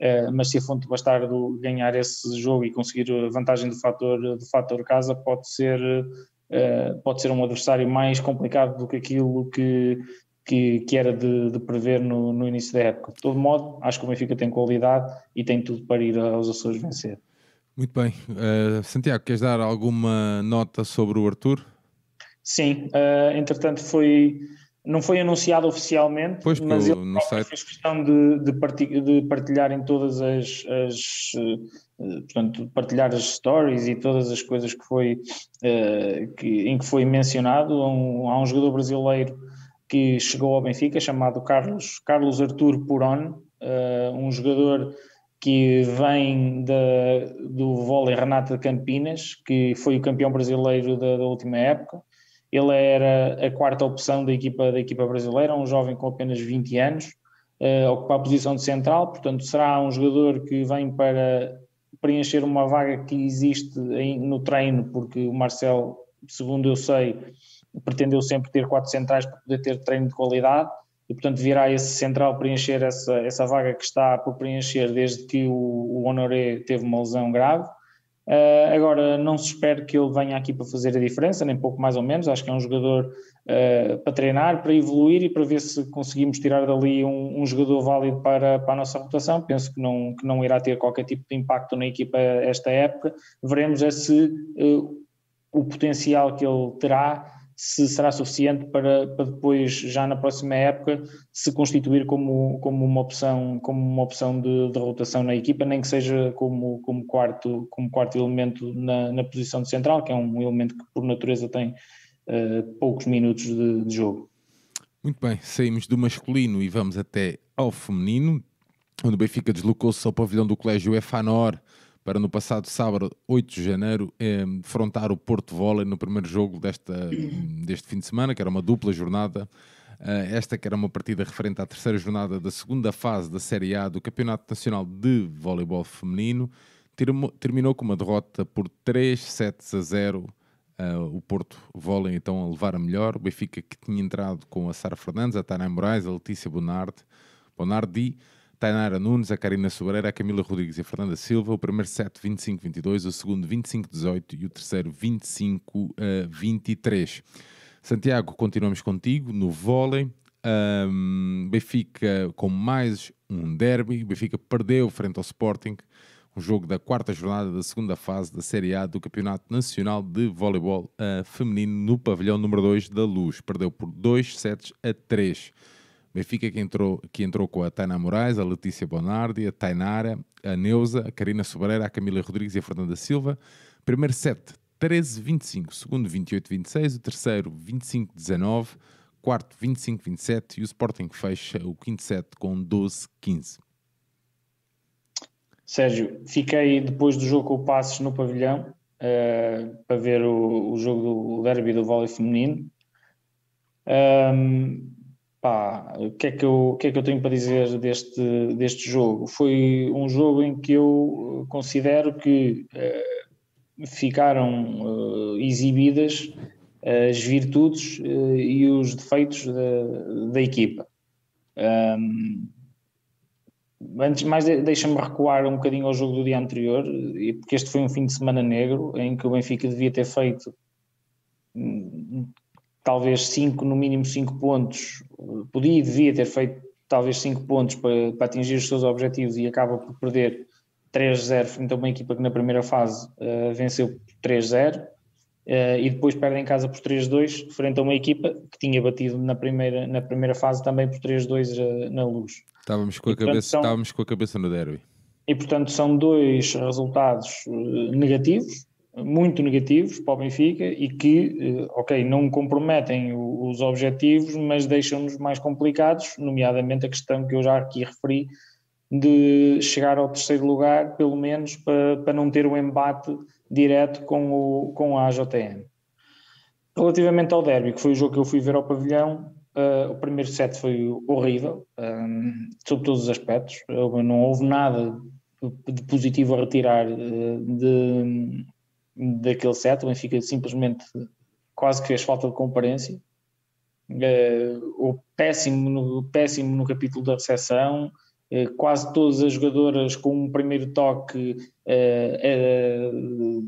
Uh, mas se a Fonte Bastardo ganhar esse jogo e conseguir a vantagem do fator, do fator casa, pode ser, uh, pode ser um adversário mais complicado do que aquilo que, que, que era de, de prever no, no início da época. De todo modo, acho que o Benfica tem qualidade e tem tudo para ir aos Açores vencer. Muito bem. Uh, Santiago, queres dar alguma nota sobre o Arthur? Sim. Uh, entretanto, foi... não foi anunciado oficialmente, pois, mas eu fez questão de, de partilhar em todas as, as portanto, partilhar as stories e todas as coisas que foi, uh, que, em que foi mencionado. Há um, há um jogador brasileiro que chegou ao Benfica chamado Carlos, Carlos Arthur Puron, uh, um jogador que vem da, do vôlei Renata de Campinas, que foi o campeão brasileiro da, da última época. Ele era a quarta opção da equipa, da equipa brasileira, um jovem com apenas vinte anos, uh, ocupa a posição de central, portanto será um jogador que vem para preencher uma vaga que existe em, no treino, porque o Marcel, segundo eu sei, pretendeu sempre ter quatro centrais para poder ter treino de qualidade, e portanto virá esse central preencher essa, essa vaga que está por preencher desde que o, o Honoré teve uma lesão grave. Uh, agora, não se espera que ele venha aqui para fazer a diferença, nem pouco mais ou menos. Acho que é um jogador uh, para treinar, para evoluir e para ver se conseguimos tirar dali um, um jogador válido para, para a nossa rotação. Penso que não, que não irá ter qualquer tipo de impacto na equipa esta época. Veremos é se uh, o potencial que ele terá, se será suficiente para, para depois, já na próxima época, se constituir como, como uma opção, como uma opção de, de rotação na equipa, nem que seja como, como, quarto, como quarto elemento na, na posição de central, que é um elemento que por natureza tem uh, poucos minutos de, de jogo. Muito bem, saímos do masculino e vamos até ao feminino, onde o Benfica deslocou-se ao pavilhão do Colégio Efanor, para no passado sábado, oito de janeiro, eh, defrontar o Porto Vôlei no primeiro jogo desta, deste fim de semana, que era uma dupla jornada. Uh, esta que era uma partida referente à terceira jornada da segunda fase da Série A do Campeonato Nacional de Voleibol Feminino, termo, terminou com uma derrota por três sets a zero. Uh, o Porto Vôlei, então, a levar a melhor. O Benfica, que tinha entrado com a Sara Fernandes, a Tainara Moraes, a Letícia Bonardi, Bonardi Tainara Nunes, a Karina Sobreira, a Camila Rodrigues e a Fernanda Silva. O primeiro set vinte e cinco a vinte e dois, o segundo vinte e cinco a dezoito e o terceiro vinte e cinco a vinte e três. Santiago, continuamos contigo no vôlei. Um, Benfica com mais um derby. Benfica perdeu frente ao Sporting, um jogo da quarta jornada da segunda fase da Série A do Campeonato Nacional de Voleibol uh, Feminino no pavilhão número dois da Luz. Perdeu por dois sets a três. Benfica que entrou, que entrou com a Tainara Moraes, a Letícia Bonardi, a Tainara, a Neuza, a Karina Sobreira, a Camila Rodrigues e a Fernanda Silva. Primeiro set, treze a vinte e cinco, segundo vinte e oito a vinte e seis, o terceiro vinte e cinco a dezenove, quarto vinte e cinco a vinte e sete e o Sporting fecha o quinto set com doze a quinze. Sérgio, fiquei depois do jogo com o Passos no pavilhão uh, para ver o, o jogo do derby do vôlei feminino. Um, Pá, o que é que eu, o que é que eu tenho para dizer deste, deste jogo? Foi um jogo em que eu considero que eh, ficaram eh, exibidas eh, as virtudes eh, e os defeitos da, da equipa. Um, antes de mais, deixa-me recuar um bocadinho ao jogo do dia anterior, porque este foi um fim de semana negro em que o Benfica devia ter feito talvez cinco, no mínimo cinco pontos, podia e devia ter feito talvez cinco pontos para, para atingir os seus objetivos, e acaba por perder três a zero frente a uma equipa que na primeira fase uh, venceu por três a zero, uh, e depois perde em casa por três a dois frente a uma equipa que tinha batido na primeira, na primeira fase também por três a dois uh, na Luz. Estávamos com, e, a portanto, cabeça, são, estávamos com a cabeça no derby. E portanto são dois resultados uh, negativos, muito negativos para o Benfica, e que, ok, não comprometem os objetivos, mas deixam-nos mais complicados, nomeadamente a questão que eu já aqui referi, de chegar ao terceiro lugar, pelo menos para, para não ter o embate direto com, o, com a A J M. Relativamente ao derby, que foi o jogo que eu fui ver ao pavilhão, uh, o primeiro set foi horrível, um, sob todos os aspectos. Não houve nada de positivo a retirar uh, de... daquele set. O Benfica simplesmente quase que fez falta de comparência, uh, o péssimo, no, péssimo no capítulo da recepção, uh, quase todas as jogadoras com um primeiro toque uh, uh,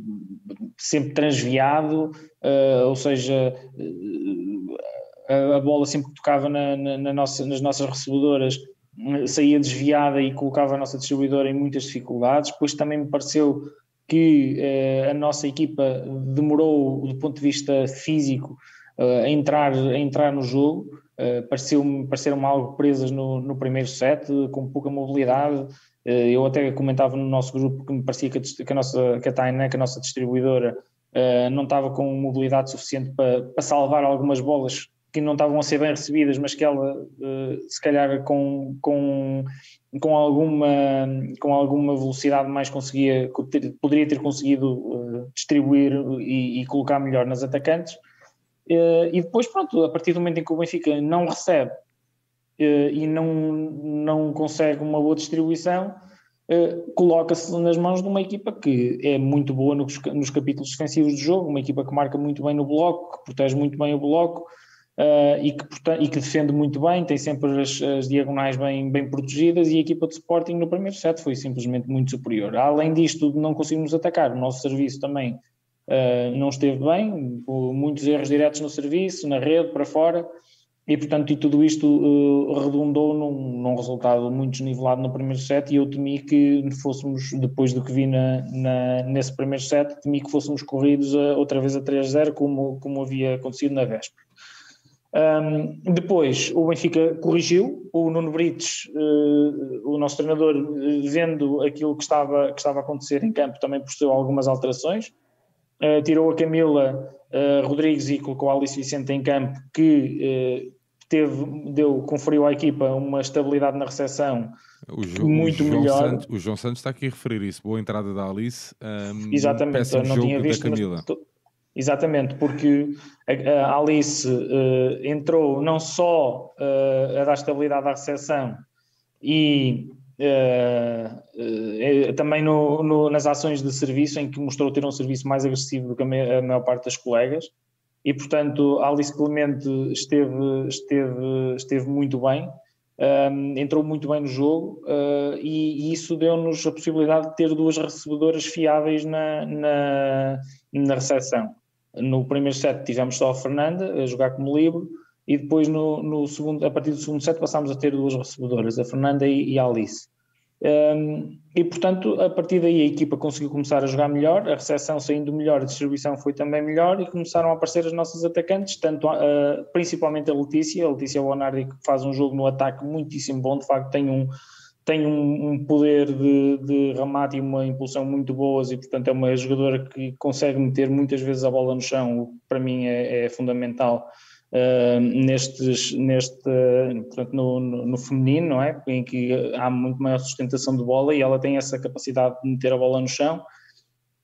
sempre transviado, uh, ou seja, uh, a, a bola sempre que tocava na, na, na nossa, nas nossas recebedoras uh, saía desviada e colocava a nossa distribuidora em muitas dificuldades. Depois também me pareceu que eh, a nossa equipa demorou, do ponto de vista físico, eh, a, entrar, a entrar no jogo. Eh, pareceu-me, pareceram-me algo presas no, no primeiro set, com pouca mobilidade. Eh, eu até comentava no nosso grupo que me parecia que a, que a, nossa, que a Tainara, que a nossa distribuidora, eh, não estava com mobilidade suficiente para, para salvar algumas bolas que não estavam a ser bem recebidas, mas que ela, eh, se calhar, com... com Com alguma, com alguma velocidade mais conseguia, poderia ter conseguido uh, distribuir e, e colocar melhor nas atacantes. Uh, e depois, pronto, a partir do momento em que o Benfica não recebe uh, e não, não consegue uma boa distribuição, uh, coloca-se nas mãos de uma equipa que é muito boa nos, nos capítulos defensivos do jogo, uma equipa que marca muito bem no bloco, que protege muito bem o bloco, Uh, e, que, portanto, e que defende muito bem, tem sempre as, as diagonais bem, bem protegidas, e a equipa de Sporting no primeiro set foi simplesmente muito superior. Além disto, não conseguimos atacar, o nosso serviço também uh, não esteve bem, muitos erros diretos no serviço, na rede, para fora, e portanto e tudo isto uh, redundou num, num resultado muito desnivelado no primeiro set, e eu temi que fôssemos, depois do que vi na, na, nesse primeiro set, temi que fôssemos corridos a, outra vez a três a zero, como, como havia acontecido na véspera. Um, depois o Benfica corrigiu, o Nuno Brites, uh, o nosso treinador, uh, vendo aquilo que estava, que estava a acontecer em campo, também procedeu a algumas alterações, uh, tirou a Camila uh, Rodrigues e colocou a Alice Vicente em campo, que uh, teve, deu, conferiu à equipa uma estabilidade na recepção muito melhor. Santos, o João Santos está aqui a referir isso, boa entrada da Alice, um, exatamente, eu não tinha visto, Camila. Mas, exatamente, porque a Alice uh, entrou não só uh, a dar estabilidade à recepção e uh, uh, também no, no, nas ações de serviço, em que mostrou ter um serviço mais agressivo do que a, me, a maior parte das colegas, e portanto a Alice Clemente esteve, esteve, esteve muito bem, um, entrou muito bem no jogo, uh, e, e isso deu-nos a possibilidade de ter duas recebedoras fiáveis na, na, na recepção. No primeiro set tivemos só a Fernanda a jogar como livre, e depois no, no segundo, a partir do segundo set passámos a ter duas recebedoras, a Fernanda e, e a Alice. Um, e portanto, a partir daí a equipa conseguiu começar a jogar melhor, a recepção saindo melhor, a distribuição foi também melhor, e começaram a aparecer as nossas atacantes, tanto a, principalmente a Letícia, a Letícia Bonardi, que faz um jogo no ataque muitíssimo bom, de facto tem um, tem um, um poder de, de remate e uma impulsão muito boas, e portanto é uma jogadora que consegue meter muitas vezes a bola no chão, o que para mim é, é fundamental uh, nestes, neste, uh, portanto, no, no, no feminino, não é? Em que há muito maior sustentação de bola, e ela tem essa capacidade de meter a bola no chão.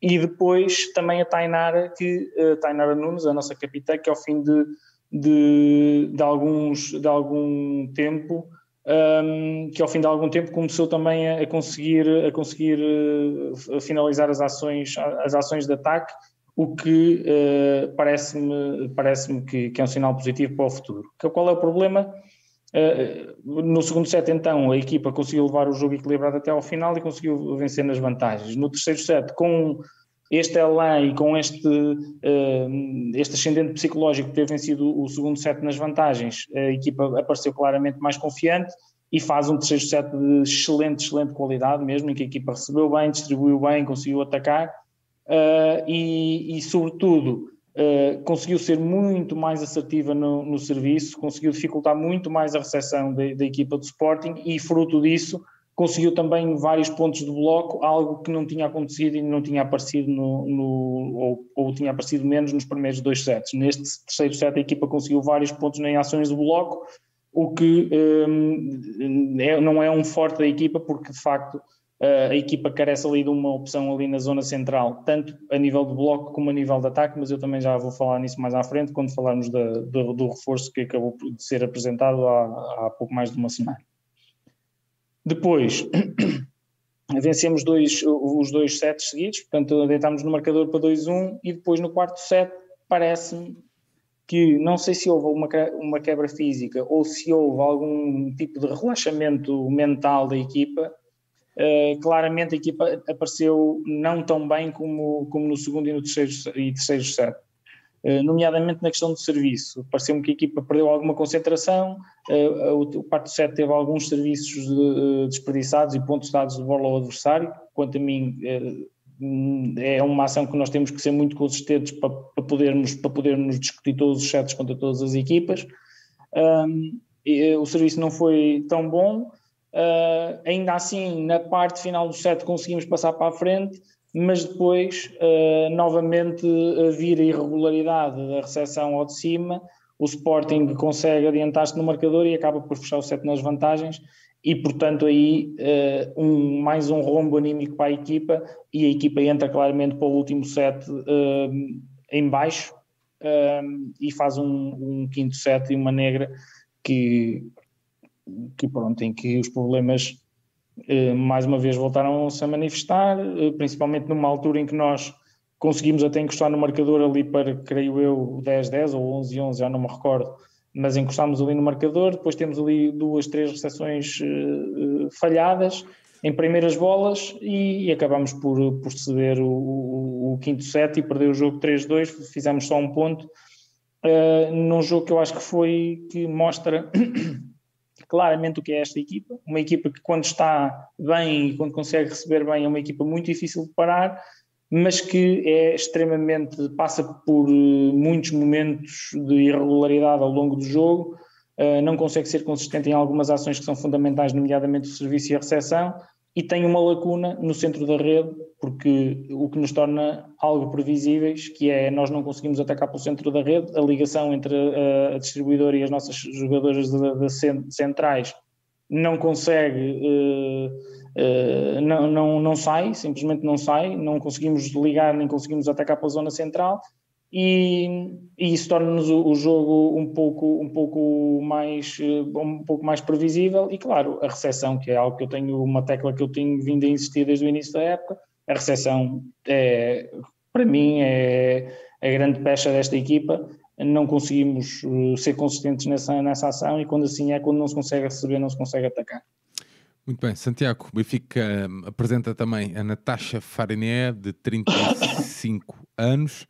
E depois também a Tainara, que, uh, Tainara Nunes, a nossa capitã, que ao fim de, de, de, alguns, de algum tempo... Um, que ao fim de algum tempo começou também a, a conseguir, a conseguir uh, a finalizar as ações, as ações de ataque, o que uh, parece-me, parece-me que, que é um sinal positivo para o futuro. Qual é o problema? Uh, no segundo set, então, a equipa conseguiu levar o jogo equilibrado até ao final e conseguiu vencer nas vantagens. No terceiro set, com este elan e com este, uh, este ascendente psicológico de ter vencido o segundo set nas vantagens, a equipa apareceu claramente mais confiante e faz um terceiro set de excelente, excelente qualidade mesmo, em que a equipa recebeu bem, distribuiu bem, conseguiu atacar, uh, e, e sobretudo uh, conseguiu ser muito mais assertiva no, no serviço, conseguiu dificultar muito mais a recepção da equipa do Sporting, e fruto disso conseguiu também vários pontos do bloco, algo que não tinha acontecido e não tinha aparecido, no, no, ou, ou tinha aparecido menos nos primeiros dois sets. Neste terceiro set a equipa conseguiu vários pontos em ações do bloco, o que um, é, não é um forte da equipa, porque de facto a equipa carece ali de uma opção ali na zona central, tanto a nível de bloco como a nível de ataque, mas eu também já vou falar nisso mais à frente, quando falarmos da, do, do reforço que acabou de ser apresentado há, há pouco mais de uma semana. Depois, vencemos dois, os dois sets seguidos, portanto deitámos no marcador para dois a um, e depois no quarto set parece-me que, não sei se houve uma, uma quebra física ou se houve algum tipo de relaxamento mental da equipa, uh, claramente a equipa apareceu não tão bem como, como no segundo e no terceiro, e terceiro set. Nomeadamente na questão do serviço, pareceu-me que a equipa perdeu alguma concentração, o parte do set teve alguns serviços desperdiçados e pontos dados de bola ao adversário, quanto a mim é uma ação que nós temos que ser muito consistentes para, para, podermos, para podermos discutir todos os sets contra todas as equipas. Um, e, o serviço não foi tão bom, uh, ainda assim na parte final do set conseguimos passar para a frente, mas depois uh, novamente a vir a irregularidade da recepção ao de cima, o Sporting consegue adiantar-se no marcador e acaba por fechar o set nas vantagens. E, portanto, aí uh, um, mais um rombo anímico para a equipa, e a equipa entra claramente para o último set uh, em baixo uh, e faz um, um quinto set e uma negra que, que pronto, em que os problemas uh, mais uma vez voltaram-se a manifestar, uh, principalmente numa altura em que nós conseguimos até encostar no marcador ali para, creio eu, dez a dez ou onze a onze, já não me recordo, mas encostámos ali no marcador. Depois temos ali duas, três recepções uh, falhadas em primeiras bolas e, e acabamos por, por ceder o, o, o quinto set e perder o jogo três a dois, fizemos só um ponto, uh, num jogo que eu acho que foi, que mostra claramente o que é esta equipa, uma equipa que quando está bem e quando consegue receber bem é uma equipa muito difícil de parar, mas que é extremamente, passa por muitos momentos de irregularidade ao longo do jogo, não consegue ser consistente em algumas ações que são fundamentais, nomeadamente o serviço e a recepção, e tem uma lacuna no centro da rede, porque o que nos torna algo previsíveis, que é nós não conseguimos atacar pelo centro da rede, a ligação entre a distribuidora e as nossas jogadoras centrais não consegue... Uh, não, não, não sai, simplesmente não sai, não conseguimos ligar nem conseguimos atacar para a zona central, e, e isso torna-nos o, o jogo um pouco, um, pouco mais, um pouco mais previsível. E claro, a recepção, que é algo que eu tenho, uma tecla que eu tenho vindo a insistir desde o início da época, a recepção é, para mim, é a grande pecha desta equipa. Não conseguimos ser consistentes nessa, nessa ação, e quando assim é, quando não se consegue receber, não se consegue atacar. Muito bem, Santiago, o Benfica um, apresenta também a Natasha Fariné, de trinta e cinco anos,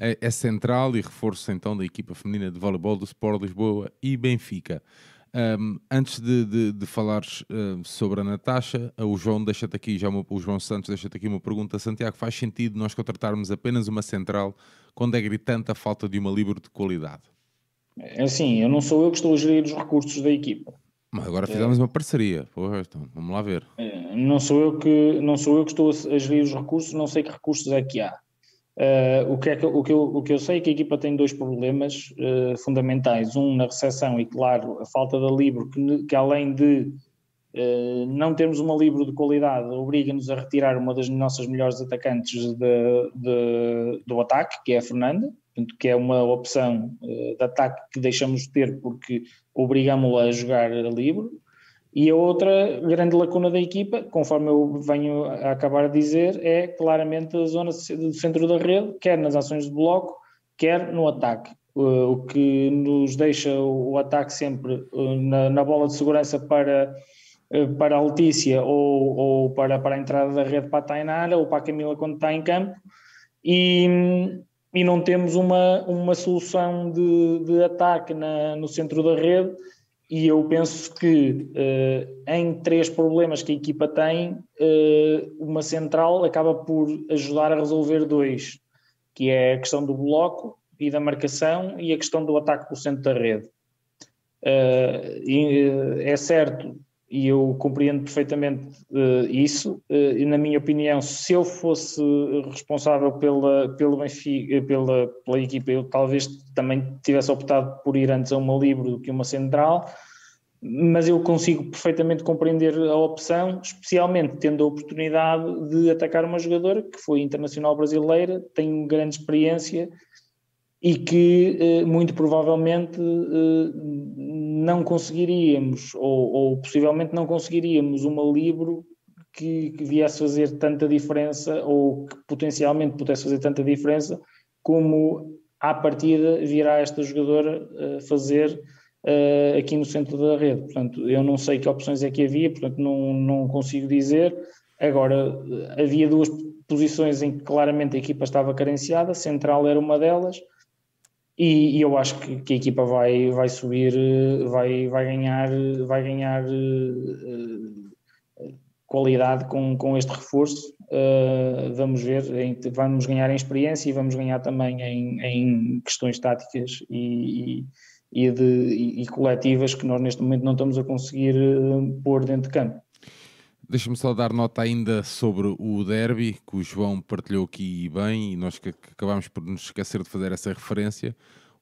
é, é central e reforço então da equipa feminina de voleibol do Sport Lisboa e Benfica. Um, antes de, de, de falares uh, sobre a Natasha, o João deixa-te aqui, já uma, o João Santos deixa-te aqui uma pergunta. Santiago, faz sentido nós contratarmos apenas uma central quando é gritante a falta de uma líbero de qualidade? Assim, eu não sou eu que estou a gerir os recursos da equipa. Mas agora fizemos é. uma parceria, porra, então, vamos lá ver. Não sou eu que, não sou eu que estou a gerir os recursos, não sei que recursos é que há. Uh, o, que é que, o, que eu, o que eu sei é que a equipa tem dois problemas uh, fundamentais. Um na recepção e, claro, a falta da líbero, que, que além de uh, não termos uma líbero de qualidade, obriga-nos a retirar uma das nossas melhores atacantes de, de, do ataque, que é a Fernanda. Que é uma opção uh, de ataque que deixamos de ter porque obrigámo-la a jogar a livre. E a outra grande lacuna da equipa, conforme eu venho a acabar de dizer, é claramente a zona do centro da rede, quer nas ações de bloco, quer no ataque. Uh, o que nos deixa o, o ataque sempre uh, na, na bola de segurança para, uh, para a Letícia ou, ou para, para a entrada da rede para a Tainara ou para a Camila quando está em campo. E... E não temos uma, uma solução de, de ataque na, no centro da rede, e eu penso que eh, em três problemas que a equipa tem, eh, uma central acaba por ajudar a resolver dois, que é a questão do bloco e da marcação e a questão do ataque pelo centro da rede. Eh, e, é certo, e eu compreendo perfeitamente uh, isso, uh, e na minha opinião, se eu fosse responsável pela, pela, Benfica, pela, pela equipa, eu talvez também tivesse optado por ir antes a uma líbero do que uma central, mas eu consigo perfeitamente compreender a opção, especialmente tendo a oportunidade de atacar uma jogadora que foi internacional brasileira, tem grande experiência e que muito provavelmente não conseguiríamos, ou, ou possivelmente não conseguiríamos uma líbero que, que viesse fazer tanta diferença, ou que potencialmente pudesse fazer tanta diferença, como à partida virá esta jogadora fazer aqui no centro da rede. Portanto, eu não sei que opções é que havia, portanto não, não consigo dizer. Agora, havia duas posições em que claramente a equipa estava carenciada, central era uma delas, E, e eu acho que, que a equipa vai, vai subir, vai, vai ganhar, vai ganhar uh, qualidade com, com este reforço. Uh, vamos ver, vamos ganhar em experiência e vamos ganhar também em, em questões táticas e, e, de, e, e coletivas que nós neste momento não estamos a conseguir pôr dentro de campo. Deixa-me só dar nota ainda sobre o derby, que o João partilhou aqui bem e nós que acabámos por nos esquecer de fazer essa referência.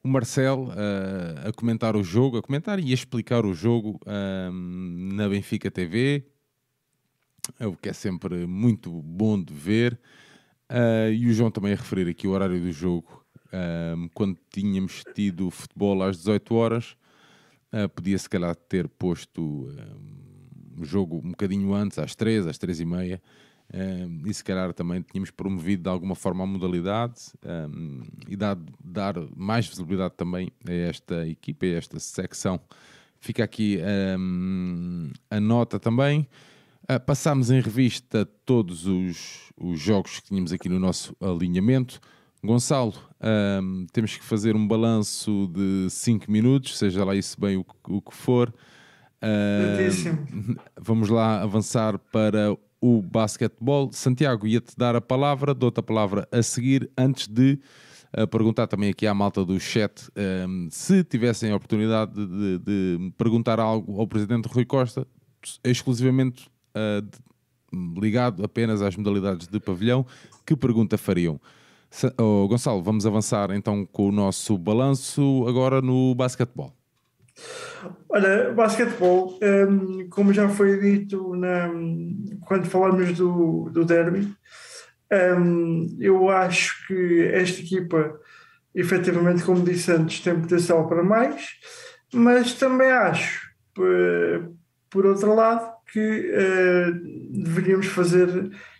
O Marcel uh, a comentar o jogo, a comentar e a explicar o jogo uh, na Benfica T V, o que é sempre muito bom de ver, uh, e o João também a referir aqui o horário do jogo. Uh, quando tínhamos tido futebol às dezoito horas, uh, podia se calhar ter posto uh, o jogo um bocadinho antes, às três, às três e meia, uh, e se calhar também tínhamos promovido de alguma forma a modalidade uh, e dado, dar mais visibilidade também a esta equipa, a esta secção. Fica aqui uh, a nota também. Uh, passámos em revista todos os, os jogos que tínhamos aqui no nosso alinhamento. Gonçalo, uh, temos que fazer um balanço de cinco minutos, seja lá isso bem o, o que for. Uh, vamos lá avançar para o basquetebol. Santiago, ia-te dar a palavra, dou-te a palavra a seguir, antes de uh, perguntar também aqui à malta do chat uh, se tivessem a oportunidade de, de, de perguntar algo ao presidente Rui Costa, exclusivamente Uh, ligado apenas às modalidades de pavilhão, que pergunta fariam? Sa- oh, Gonçalo, vamos avançar então com o nosso balanço agora no basquetebol. Olha, basquetebol, um, como já foi dito na, quando falamos do, do derby, um, eu acho que esta equipa, efetivamente, como disse antes, tem potencial para mais, mas também acho, por, por outro lado, que uh, deveríamos fazer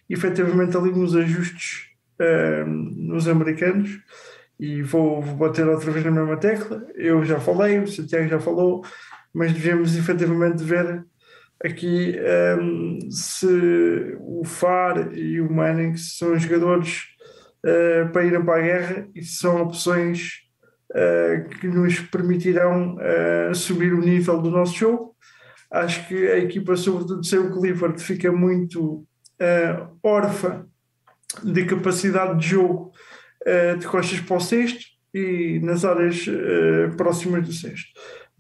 efetivamente ali uns ajustes uh, nos americanos, e vou, vou bater outra vez na mesma tecla. Eu já falei, o Santiago já falou, mas devemos efetivamente ver aqui um, se o Farr e o Mannings são jogadores uh, para irem para a guerra e se são opções uh, que nos permitirão uh, subir o nível do nosso jogo. Acho que a equipa, sobretudo sem o Clifford, fica muito uh, órfã de capacidade de jogo uh, de costas para o cesto e nas áreas uh, próximas do cesto.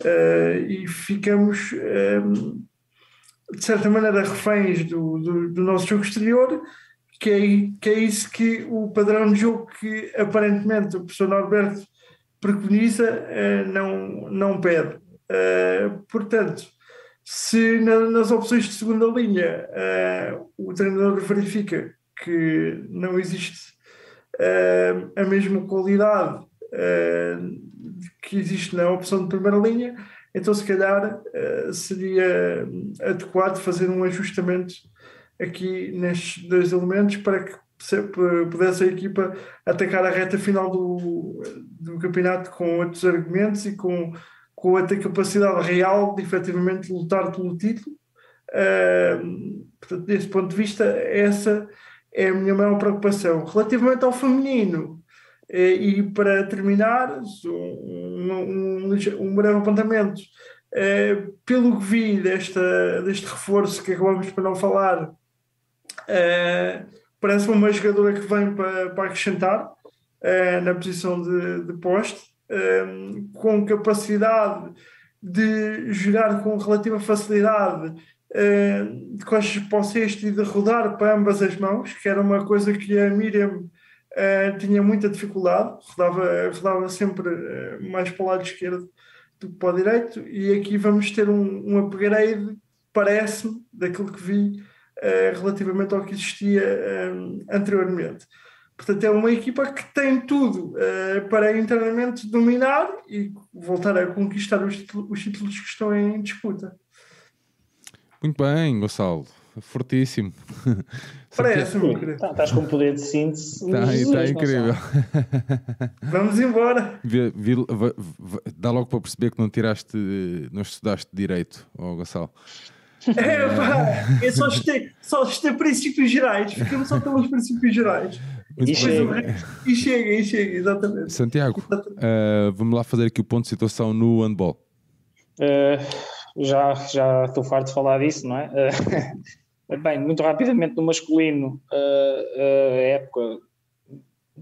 Uh, e ficamos, um, de certa maneira, reféns do, do, do nosso jogo exterior, que é, que é isso que o padrão de jogo que, aparentemente, o professor Norberto preconiza uh, não, não pede. Uh, portanto... Se na, nas opções de segunda linha uh, o treinador verifica que não existe uh, a mesma qualidade uh, que existe na opção de primeira linha, então se calhar uh, seria adequado fazer um ajustamento aqui nestes dois elementos para que pudesse a equipa atacar a reta final do, do campeonato com outros argumentos e com... com a capacidade real de efetivamente lutar pelo título. Uh, portanto, desse ponto de vista, essa é a minha maior preocupação. Relativamente ao feminino, uh, e para terminar, um, um, um breve apontamento, uh, pelo que vi desta, deste reforço que acabamos por não falar, uh, parece uma jogadora que vem para, para acrescentar uh, na posição de, de poste, Um, com capacidade de jogar com relativa facilidade um, de costas para o cesto e de rodar para ambas as mãos, que era uma coisa que a Miriam uh, tinha muita dificuldade, rodava, rodava sempre uh, mais para o lado esquerdo do que para o direito, e aqui vamos ter um, um upgrade, parece-me, daquilo que vi uh, relativamente ao que existia um, anteriormente. Portanto, é uma equipa que tem tudo uh, para internamente dominar e voltar a conquistar os, titula- os títulos que estão em disputa. Muito bem, Gonçalo. Fortíssimo. Parece, meu querido. Tá, estás com um poder de síntese. Está, está incrível. Vamos embora. Vi, vi, vi, vi, dá logo para perceber que não tiraste, não estudaste direito, oh, Gonçalo. É, pá, eu só estudei, só estudei princípios gerais. Ficamos só pelos princípios gerais. E chega. e chega, e chega, exatamente. Santiago, exatamente. Uh, vamos lá fazer aqui o ponto de situação no handball. Uh, já, já estou farto de falar disso, não é? Uh, Bem, muito rapidamente no masculino, a época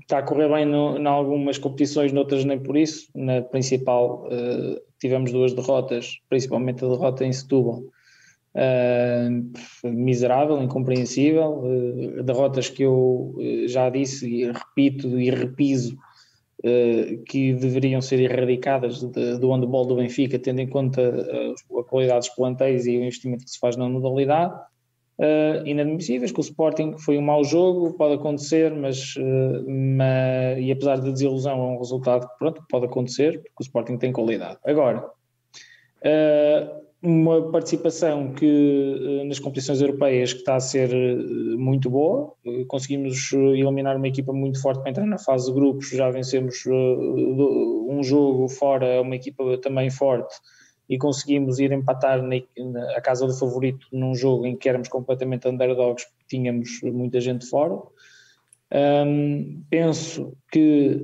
está a correr bem em algumas competições, noutras nem por isso. Na principal uh, tivemos duas derrotas, principalmente a derrota em Setúbal, uh, miserável, incompreensível, uh, derrotas que eu uh, já disse e repito e repiso uh, que deveriam ser erradicadas de, do handebol do Benfica, tendo em conta uh, a qualidade dos plantéis e o investimento que se faz na modalidade. Uh, inadmissíveis, que o Sporting foi um mau jogo, pode acontecer, mas uh, uma, e apesar da desilusão é um resultado que pronto, pode acontecer, porque o Sporting tem qualidade. Agora, uh, uma participação que uh, nas competições europeias que está a ser uh, muito boa, uh, conseguimos eliminar uma equipa muito forte para entrar na fase de grupos, já vencemos uh, um jogo fora, uma equipa também forte, e conseguimos ir empatar na, na a casa do favorito num jogo em que éramos completamente underdogs, porque tínhamos muita gente fora. Um, penso que,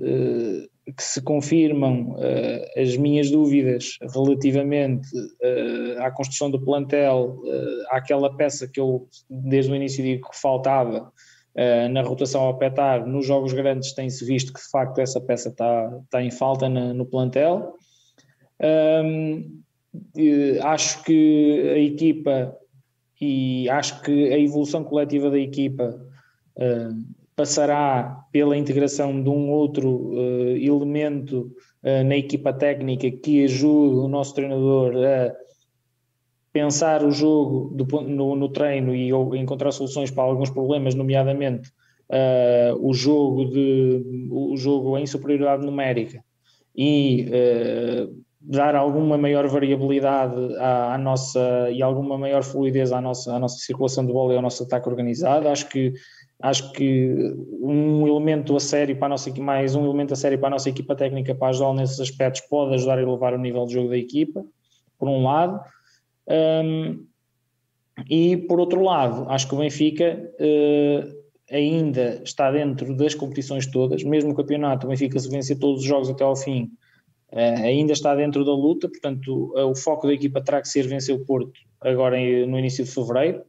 uh, que se confirmam uh, as minhas dúvidas relativamente uh, à construção do plantel, uh, àquela peça que eu desde o início digo que faltava, uh, na rotação ao petar. Nos jogos grandes tem-se visto que de facto essa peça está, está em falta na, no plantel. Um, Acho que a equipa e acho que a evolução coletiva da equipa uh, passará pela integração de um outro uh, elemento uh, na equipa técnica que ajude o nosso treinador a pensar o jogo do, no, no treino e encontrar soluções para alguns problemas, nomeadamente uh, o, jogo de, o jogo em superioridade numérica e uh, dar alguma maior variabilidade à, à nossa, e alguma maior fluidez à nossa, à nossa circulação de bola e ao nosso ataque organizado. Acho que, acho que um elemento a sério para a nossa, mais um elemento a sério para a nossa equipa técnica para ajudar nesses aspectos pode ajudar a elevar o nível de jogo da equipa, por um lado. Um, e por outro lado, acho que o Benfica uh, ainda está dentro das competições todas, mesmo o campeonato, o Benfica se vencer todos os jogos até ao fim, Uh, ainda está dentro da luta, portanto uh, o foco da equipa terá que ser vencer o Porto agora em, no início de fevereiro,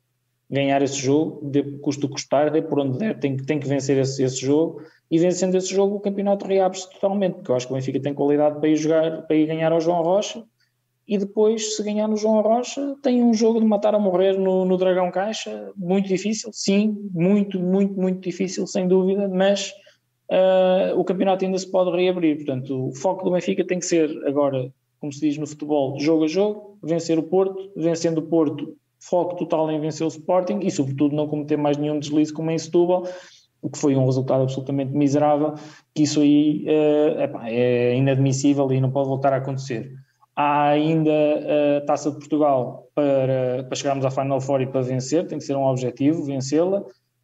ganhar esse jogo, de custo custar, de por onde der, tem, tem que vencer esse, esse jogo, e vencendo esse jogo o campeonato reabre-se totalmente, porque eu acho que o Benfica tem qualidade para ir jogar, para ir ganhar ao João Rocha, e depois se ganhar no João Rocha tem um jogo de matar a morrer no, no Dragão Caixa, muito difícil, sim, muito, muito, muito difícil, sem dúvida, mas... Uh, o campeonato ainda se pode reabrir, portanto o foco do Benfica tem que ser agora, como se diz no futebol, jogo a jogo, vencer o Porto, vencendo o Porto, foco total em vencer o Sporting e sobretudo não cometer mais nenhum deslize como em Setúbal, o que foi um resultado absolutamente miserável, que isso aí uh, epá, é inadmissível e não pode voltar a acontecer. Há ainda a Taça de Portugal para, para chegarmos à Final Four e para vencer, tem que ser um objetivo, vencê-la.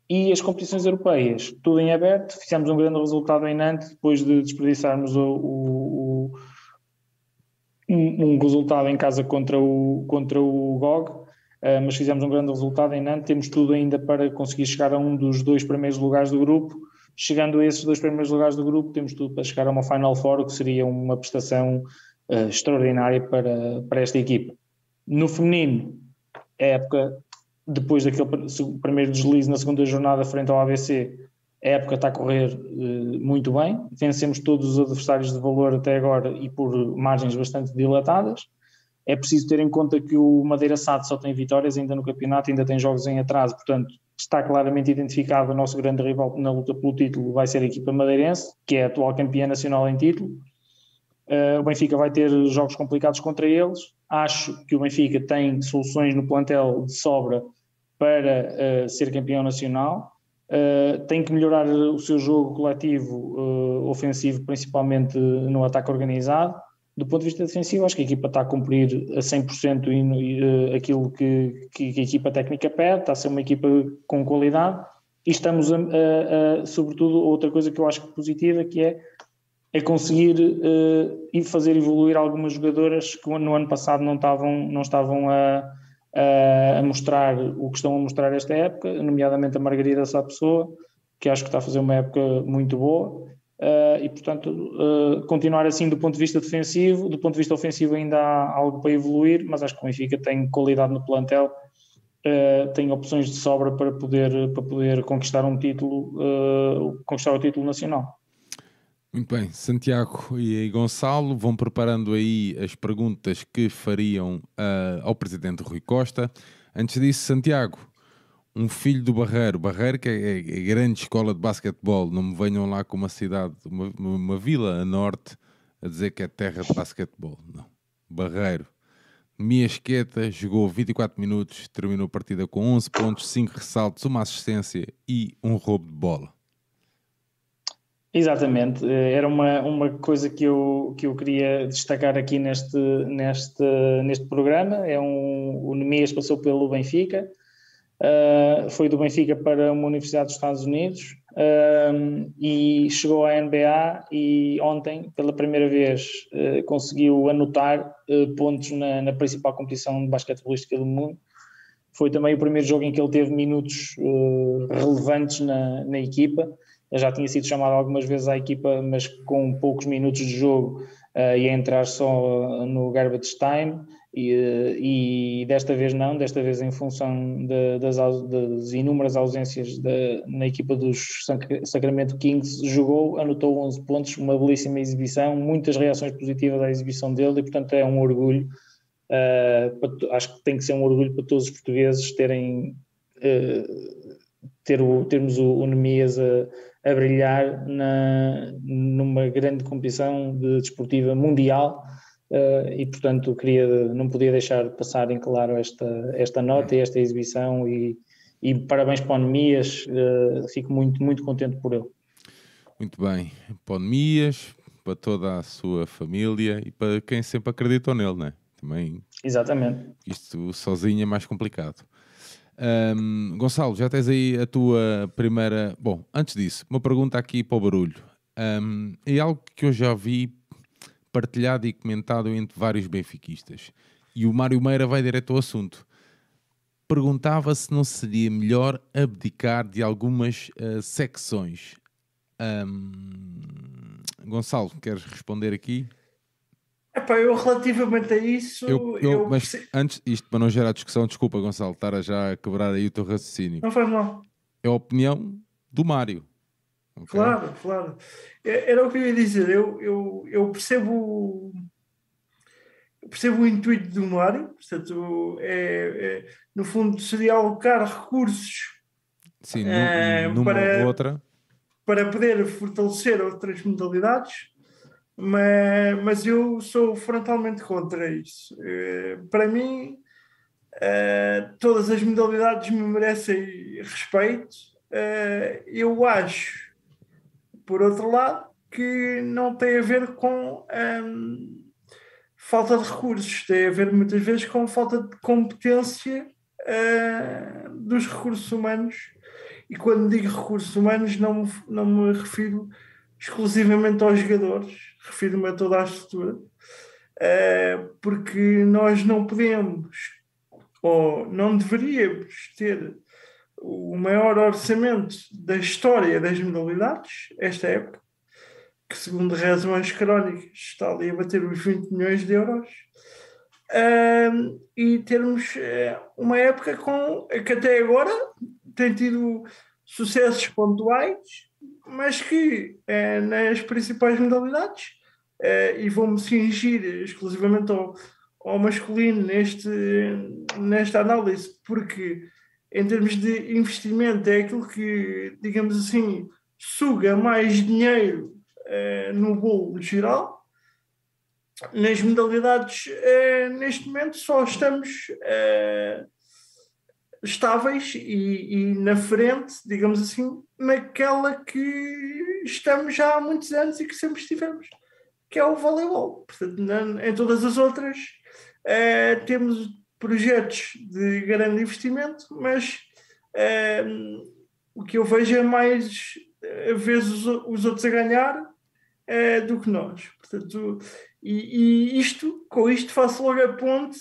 E as competições europeias, tudo em aberto, fizemos um grande resultado em Nantes, depois de desperdiçarmos o, o, o, um, um resultado em casa contra o, contra o G O G, uh, mas fizemos um grande resultado em Nantes, temos tudo ainda para conseguir chegar a um dos dois primeiros lugares do grupo, chegando a esses dois primeiros lugares do grupo temos tudo para chegar a uma Final Four, que seria uma prestação uh, extraordinária para, para esta equipa. No feminino, a época... Depois daquele primeiro deslize na segunda jornada frente ao A B C, a época está a correr uh, muito bem, vencemos todos os adversários de valor até agora e por margens bastante dilatadas. É preciso ter em conta que o Madeira S A D só tem vitórias ainda no campeonato, ainda tem jogos em atraso, portanto está claramente identificado o nosso grande rival na luta pelo título, vai ser a equipa madeirense, que é a atual campeã nacional em título. Uh, o Benfica vai ter jogos complicados contra eles. Acho que o Benfica tem soluções no plantel de sobra para uh, ser campeão nacional, uh, tem que melhorar o seu jogo coletivo, uh, ofensivo, principalmente no ataque organizado. Do ponto de vista defensivo, acho que a equipa está a cumprir a cem por cento in, uh, aquilo que, que a equipa técnica pede, está a ser uma equipa com qualidade e estamos, a, a, a, sobretudo, outra coisa que eu acho positiva, que é é conseguir uh, fazer evoluir algumas jogadoras que no ano passado não estavam, não estavam a, a, a mostrar o que estão a mostrar esta época, nomeadamente a Margarida Sá Pessoa, que acho que está a fazer uma época muito boa, uh, e portanto uh, continuar assim do ponto de vista defensivo. Do ponto de vista ofensivo ainda há algo para evoluir, mas acho que o Benfica tem qualidade no plantel Uh, tem opções de sobra para poder, para poder conquistar um título, uh, conquistar o título nacional. Muito bem, Santiago e Gonçalo vão preparando aí as perguntas que fariam uh, ao presidente Rui Costa. Antes disso, Santiago, um filho do Barreiro, Barreiro que é, é grande escola de basquetebol, não me venham lá com uma cidade, uma, uma vila a norte a dizer que é terra de basquetebol, não, Barreiro. Miasqueta jogou vinte e quatro minutos, terminou a partida com onze pontos, cinco ressaltos, uma assistência e um roubo de bola. Exatamente, era uma, uma coisa que eu, que eu queria destacar aqui neste, neste, neste programa. É um, o Nemias passou pelo Benfica, uh, foi do Benfica para uma universidade dos Estados Unidos, uh, e chegou à N B A e ontem pela primeira vez uh, conseguiu anotar uh, pontos na, na principal competição de basquetebolística do mundo. Foi também o primeiro jogo em que ele teve minutos uh, relevantes na, na equipa. Eu já tinha sido chamado algumas vezes à equipa, mas com poucos minutos de jogo uh, ia entrar só no garbage time, e, e desta vez não, desta vez em função de, das, das inúmeras ausências de, na equipa dos Sacramento Kings, jogou, anotou onze pontos, uma belíssima exibição, muitas reações positivas à exibição dele, e portanto é um orgulho, uh, acho que tem que ser um orgulho para todos os portugueses terem... Uh, Ter o, termos o, o Nemias a, a brilhar na, numa grande competição de, desportiva mundial, uh, e portanto queria, não podia deixar passar em claro esta, esta nota e esta exibição, e, e parabéns para o Nemias, uh, fico muito, muito contente por ele. Muito bem, para o Nemias, para toda a sua família e para quem sempre acreditou nele, não é? Também. Exatamente. Isto sozinho é mais complicado. Um, Gonçalo, já tens aí a tua primeira... Bom, antes disso, uma pergunta aqui para o barulho. Um, é algo que eu já vi partilhado e comentado entre vários benfiquistas, e o Mário Meira vai direto ao assunto. Perguntava se não seria melhor abdicar de algumas uh, secções. Um, Gonçalo, queres responder aqui? Epá, eu relativamente a isso... Eu, eu, eu... Mas antes, isto para não gerar discussão, desculpa Gonçalo, estar a já quebrar aí o teu raciocínio. Não faz mal. É a opinião do Mário. Okay? Claro, claro. Era o que eu ia dizer. Eu, eu, eu percebo... Eu percebo o intuito do Mário. Portanto, é, é, no fundo, seria alocar recursos... Sim, é, numa para, ou outra. Para poder fortalecer outras modalidades... Mas, mas eu sou frontalmente contra isso. Para mim, todas as modalidades me merecem respeito. Eu acho, por outro lado, que não tem a ver com hum, falta de recursos, tem a ver muitas vezes com falta de competência hum, dos recursos humanos. E quando digo recursos humanos, não, não me refiro exclusivamente aos jogadores, refiro-me a toda a estrutura, porque nós não podemos ou não deveríamos ter o maior orçamento da história das modalidades, esta época, que segundo rezam as crónicas está ali a bater os vinte milhões de euros, e termos uma época com, que até agora tem tido sucessos pontuais, mas que eh, nas principais modalidades, eh, e vou-me cingir exclusivamente ao, ao masculino neste, nesta análise, porque em termos de investimento é aquilo que, digamos assim, suga mais dinheiro eh, no bolo geral. Nas modalidades, eh, neste momento, só estamos... Eh, estáveis e, e na frente, digamos assim, naquela que estamos já há muitos anos e que sempre estivemos, que é o voleibol. Portanto, na, em todas as outras eh, temos projetos de grande investimento, mas eh, o que eu vejo é mais a vezes os outros a ganhar eh, do que nós. Portanto, e, e isto, com isto faço logo a ponte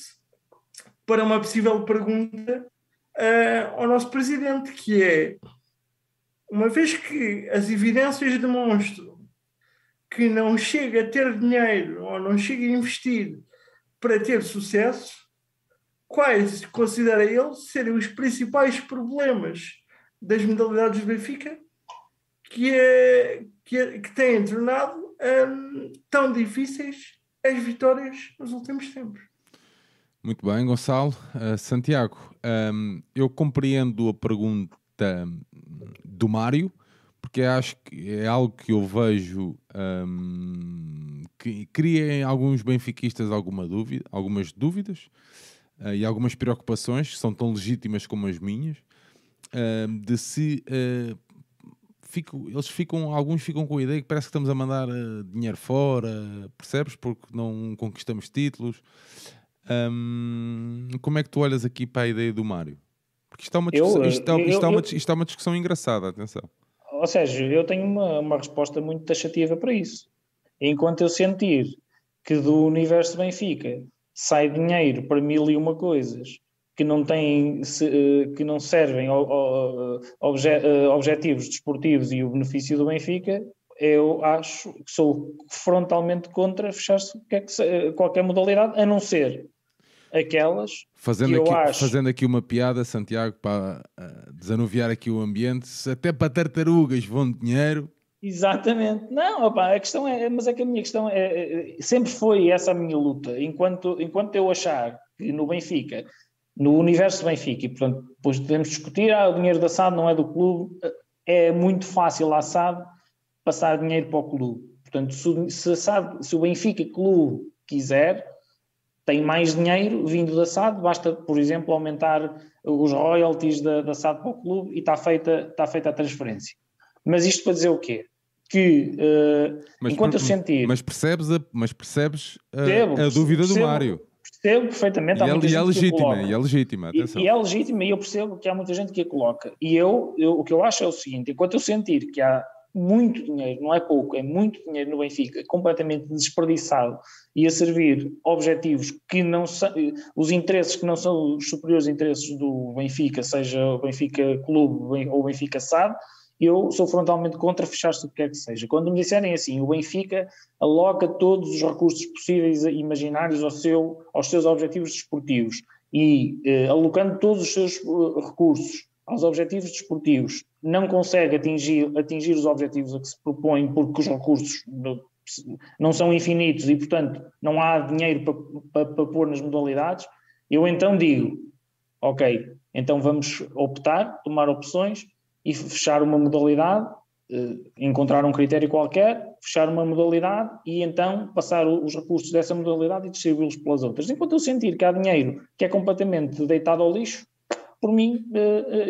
para uma possível pergunta Uh, ao nosso presidente, que é, uma vez que as evidências demonstram que não chega a ter dinheiro ou não chega a investir para ter sucesso, quais considera ele serem os principais problemas das modalidades do Benfica que, é, que, é, que têm tornado hum, tão difíceis as vitórias nos últimos tempos. Muito bem, Gonçalo. Uh, Santiago, um, eu compreendo a pergunta do Mário, porque acho que é algo que eu vejo um, que cria em alguns benfiquistas alguma dúvida, algumas dúvidas uh, e algumas preocupações que são tão legítimas como as minhas, uh, de se uh, fico, eles ficam, alguns ficam com a ideia que parece que estamos a mandar uh, dinheiro fora, percebes? Porque não conquistamos títulos. Um, como é que tu olhas aqui para a ideia do Mário? Porque isto é uma discussão, eu, isto é, eu, isto é uma, eu, isto é uma discussão engraçada, atenção. Ou seja, eu tenho uma, uma resposta muito taxativa para isso. Enquanto eu sentir que do universo Benfica sai dinheiro para mil e uma coisas que não, têm, que não servem obje, objetivos desportivos e o benefício do Benfica, eu acho que sou frontalmente contra fechar-se qualquer modalidade, a não ser... aquelas fazendo, que eu aqui, acho... fazendo aqui uma piada, Santiago, para uh, desanuviar aqui o ambiente, até para tartarugas vão dinheiro. Exatamente. Não, opa, a questão é, mas é que a minha questão é, é sempre foi essa a minha luta. Enquanto, enquanto eu achar que no Benfica, no universo do Benfica, e portanto depois podemos discutir, ah, o dinheiro da S A D não é do clube, é muito fácil a S A D passar dinheiro para o clube. Portanto, se, se, S A D, se o Benfica Clube quiser... tem mais dinheiro vindo da S A D, basta, por exemplo, aumentar os royalties da, da S A D para o clube e está feita, está feita a transferência. Mas isto para dizer o quê? Que uh, mas, enquanto per, eu sentir... Mas percebes a, mas percebes a, percebo, a dúvida percebo, do Mário. Percebo perfeitamente. E, há muita e, gente é legítima, e é legítima, atenção. E, e é legítima e eu percebo que há muita gente que a coloca. E eu, eu, o que eu acho é o seguinte, enquanto eu sentir que há muito dinheiro, não é pouco, é muito dinheiro no Benfica, completamente desperdiçado e a servir objetivos que não são, os interesses que não são os superiores interesses do Benfica, seja o Benfica Clube ou o Benfica S A D, eu sou frontalmente contra fechar-se o que quer que seja. Quando me disserem assim, o Benfica aloca todos os recursos possíveis e imaginários ao seu, aos seus objetivos desportivos e eh, alocando todos os seus uh, recursos aos objetivos desportivos, não consegue atingir, atingir os objetivos a que se propõe porque os recursos não, não são infinitos e, portanto, não há dinheiro para, para, para pôr nas modalidades, eu então digo, ok, então vamos optar, tomar opções e fechar uma modalidade, encontrar um critério qualquer, fechar uma modalidade e então passar os recursos dessa modalidade e distribuí-los pelas outras. Enquanto eu sentir que há dinheiro que é completamente deitado ao lixo, por mim,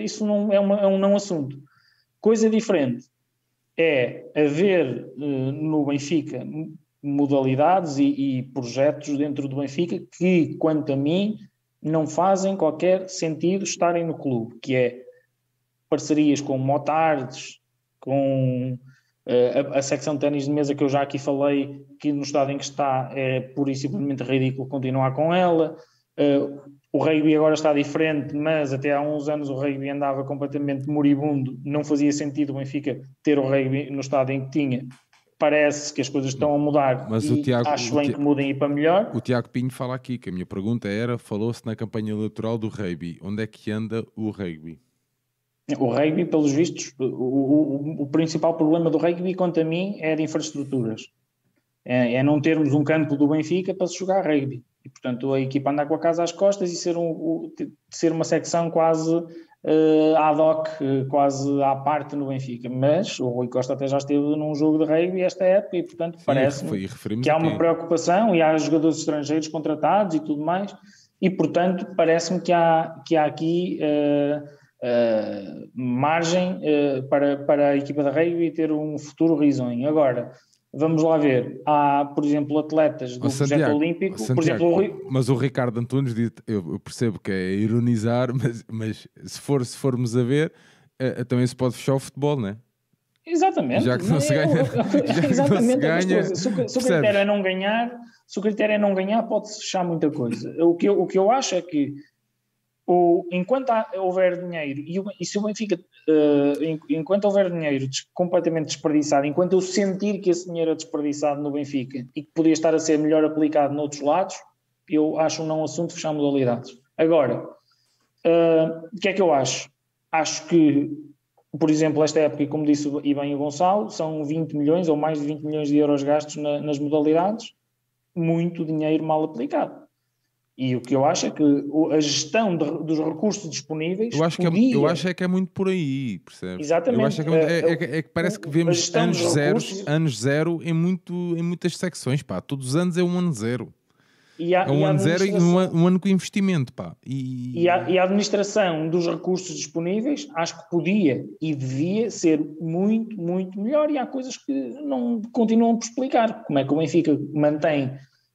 isso não é, uma, é um não assunto. Coisa diferente é haver no Benfica modalidades e, e projetos dentro do Benfica que, quanto a mim, não fazem qualquer sentido estarem no clube, que é parcerias com motards, com a, a secção de ténis de mesa que eu já aqui falei, que no estado em que está é pura e simplesmente ridículo continuar com ela. Uh, o rugby agora está diferente, mas até há uns anos o rugby andava completamente moribundo, não fazia sentido o Benfica ter o rugby no estado em que tinha. Parece que as coisas estão a mudar, mas e o Tiago, acho bem o Tiago, que mudem e para melhor. O Tiago Pinho fala aqui que a minha pergunta era, falou-se na campanha eleitoral do rugby, onde é que anda o rugby? O rugby, pelos vistos, o, o, o principal problema do rugby, quanto a mim, é de infraestruturas. É, é não termos um campo do Benfica para se jogar rugby. E, portanto, a equipa andar com a casa às costas e ser, um, ser uma secção quase uh, ad hoc, quase à parte no Benfica. Mas o Rui Costa até já esteve num jogo de rugby esta época e, portanto, parece que há uma preocupação e há jogadores estrangeiros contratados e tudo mais. E, portanto, parece-me que há, que há aqui uh, uh, margem uh, para, para a equipa de rugby ter um futuro risonho. Agora... vamos lá ver, há, por exemplo, atletas do oh, Santiago, projeto olímpico, Santiago, por exemplo, o Rui... mas o Ricardo Antunes, eu percebo que é ironizar, mas, mas se, for, se formos a ver, também se pode fechar o futebol, não é? Exatamente. Já que não se ganha. Se o critério é não ganhar, se o critério é não ganhar, pode-se fechar muita coisa. O que eu, o que eu acho é que o, enquanto há, houver dinheiro e, o, e se o Benfica uh, enquanto houver dinheiro des, completamente desperdiçado, enquanto eu sentir que esse dinheiro é desperdiçado no Benfica e que podia estar a ser melhor aplicado noutros lados, eu acho um não assunto fechar modalidades. Agora, uh, o que é que eu acho? Acho que, por exemplo, esta época, como disse e bem o Gonçalo, são vinte milhões ou mais de vinte milhões de euros gastos na, nas modalidades, muito dinheiro mal aplicado. E o que eu acho é que a gestão de, dos recursos disponíveis... Eu acho, podia... que, é, eu acho é que é muito por aí, percebes? Exatamente. Eu acho que é, é, é, é que parece que vemos anos, zeros, recursos... anos zero em, muito, em muitas secções, pá. Todos os anos é um ano zero. E a, é um e ano zero e um, um ano com investimento, pá. E... E, a, e a administração dos recursos disponíveis, acho que podia e devia ser muito, muito melhor, e há coisas que não continuam por explicar. Como é que o Benfica mantém...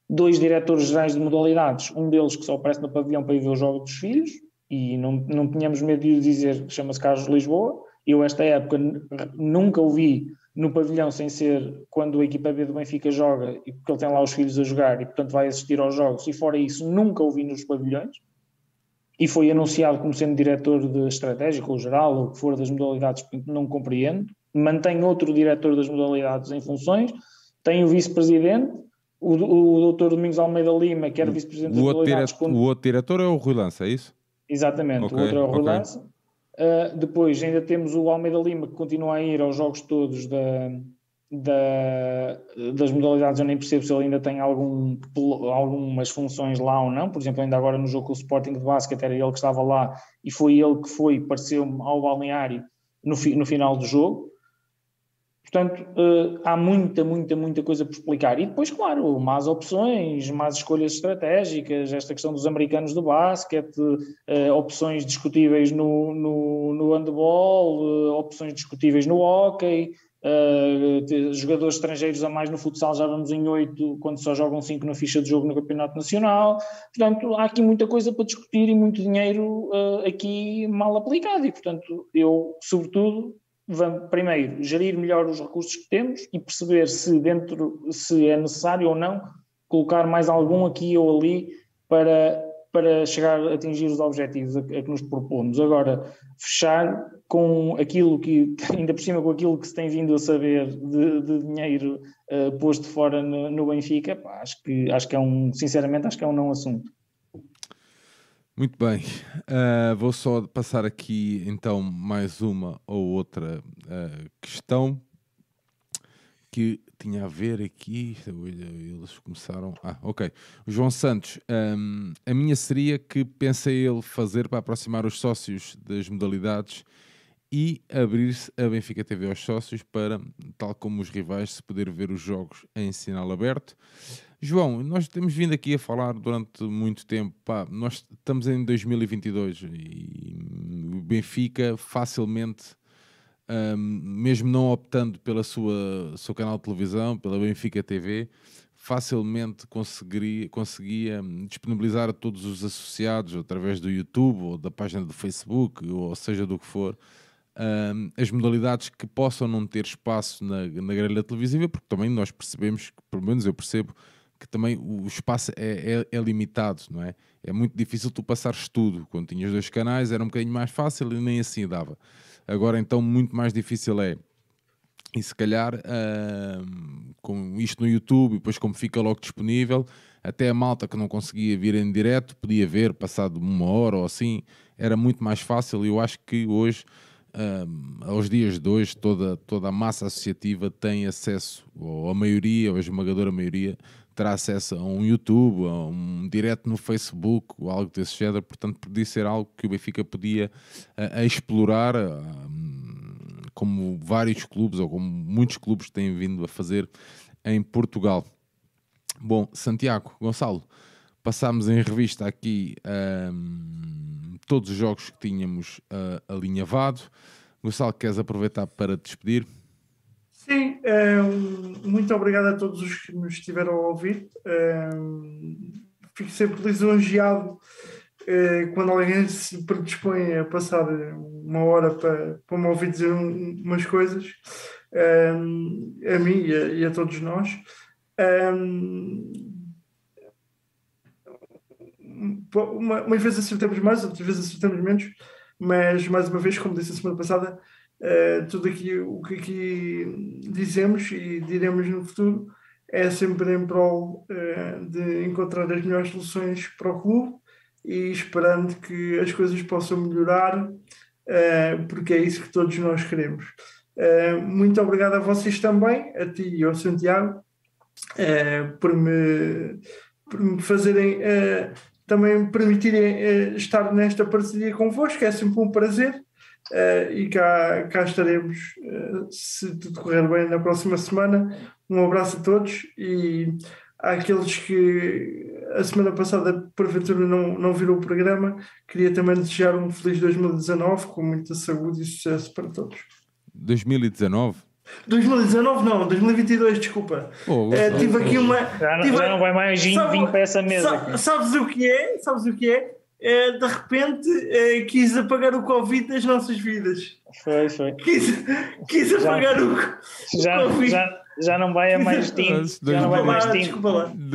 dois diretores gerais de modalidades, um deles que só aparece no pavilhão para ir ver o jogo dos filhos, e não, não tínhamos medo de dizer, chama-se Carlos Lisboa. Eu esta época nunca o vi no pavilhão sem ser quando a equipa B do Benfica joga, e porque ele tem lá os filhos a jogar e portanto vai assistir aos jogos, e fora isso nunca o vi nos pavilhões, e foi anunciado como sendo diretor de estratégico ou geral, ou o que for das modalidades, não compreendo. Mantém outro diretor das modalidades em funções, tem o vice-presidente, O, o doutor Domingos Almeida Lima, que era vice-presidente das modalidades... Quando... O outro diretor é o Rui Lança, é isso? Exatamente, okay, o outro é o Rui okay. Lança. Uh, depois ainda temos o Almeida Lima, que continua a ir aos jogos todos da, da, das modalidades. Eu nem percebo se ele ainda tem algum, algumas funções lá ou não. Por exemplo, ainda agora no jogo com o Sporting de Basket, era ele que estava lá, e foi ele que foi, pareceu-me, ao balneário no, fi, no final do jogo. Portanto, uh, há muita, muita, muita coisa por explicar. E depois, claro, más opções, más escolhas estratégicas, esta questão dos americanos do basquete, uh, opções discutíveis no, no, no handball, uh, opções discutíveis no hóquei, uh, jogadores estrangeiros a mais no futsal, já vamos em oito, quando só jogam cinco na ficha de jogo no campeonato nacional. Portanto, há aqui muita coisa para discutir e muito dinheiro uh, aqui mal aplicado. E, portanto, eu, sobretudo... Vamos, primeiro, gerir melhor os recursos que temos e perceber se, dentro, se é necessário ou não colocar mais algum aqui ou ali para, para chegar a atingir os objetivos a, a que nos propomos. Agora, fechar com aquilo que, ainda por cima com aquilo que se tem vindo a saber de, de dinheiro uh, posto fora no, no Benfica, pá, acho que, acho que é um, sinceramente, acho que é um não assunto. Muito bem, uh, vou só passar aqui então mais uma ou outra uh, questão que tinha a ver aqui, eles começaram, ah ok, o João Santos, um, a minha seria que pensa ele fazer para aproximar os sócios das modalidades e abrir-se a Benfica T V aos sócios para, tal como os rivais, se poder ver os jogos em sinal aberto. João, nós temos vindo aqui a falar durante muito tempo, pá, nós estamos em dois mil e vinte e dois e o Benfica facilmente, um, mesmo não optando pelo seu canal de televisão, pela Benfica T V, facilmente conseguiria, conseguia disponibilizar a todos os associados, através do YouTube ou da página do Facebook, ou seja do que for, Um, as modalidades que possam não ter espaço na, na grelha televisiva, porque também nós percebemos, pelo menos eu percebo, que também o espaço é, é, é limitado, não é? É muito difícil tu passares tudo. Quando tinhas dois canais era um bocadinho mais fácil e nem assim dava. Agora então muito mais difícil é. E se calhar um, com isto no YouTube, e depois como fica logo disponível, até a malta que não conseguia vir em direto podia ver, passado uma hora ou assim, era muito mais fácil. E eu acho que hoje... Um, aos dias de hoje toda, toda a massa associativa tem acesso, ou a maioria, ou a esmagadora maioria terá acesso a um YouTube, a um direto no Facebook ou algo desse género. Portanto podia ser algo que o Benfica podia a, a explorar, a, como vários clubes ou como muitos clubes têm vindo a fazer em Portugal. Bom, Santiago, Gonçalo, passámos em revista aqui um, todos os jogos que tínhamos uh, alinhavado. Gonçalo, queres aproveitar para te despedir? Sim, um, muito obrigado a todos os que nos estiveram a ouvir. Um, fico sempre lisonjeado uh, quando alguém se predispõe a passar uma hora para, para me ouvir dizer um, umas coisas, um, a mim e a, e a todos nós. Um, Uma, umas vezes acertamos mais, outras vezes acertamos menos, mas mais uma vez, como disse a semana passada, uh, tudo aqui, o que aqui dizemos e diremos no futuro é sempre em prol uh, de encontrar as melhores soluções para o clube e esperando que as coisas possam melhorar, uh, porque é isso que todos nós queremos. Uh, muito obrigado a vocês também, a ti e ao Santiago, uh, por, me, por me fazerem, uh, também me permitirem uh, estar nesta parceria convosco, é sempre um prazer. Uh, e cá, cá estaremos, uh, se tudo correr bem, na próxima semana. Um abraço a todos e àqueles que a semana passada porventura não, não viram o programa, queria também desejar um feliz dois mil e dezanove com muita saúde e sucesso para todos. dois mil e dezanove? dois mil e dezanove não, dois mil e vinte e dois, desculpa. Oh, é, tive oh, aqui oh, uma... Já tive... não vai mais vinho para essa mesa. Sabe, sabes o que é? Sabes o que é? É, de repente é, quis apagar o Covid das nossas vidas. Foi, foi. Quis, quis apagar já, o, o já, Covid. Já, já não vai a mais tempo. Já não vai mais tempo.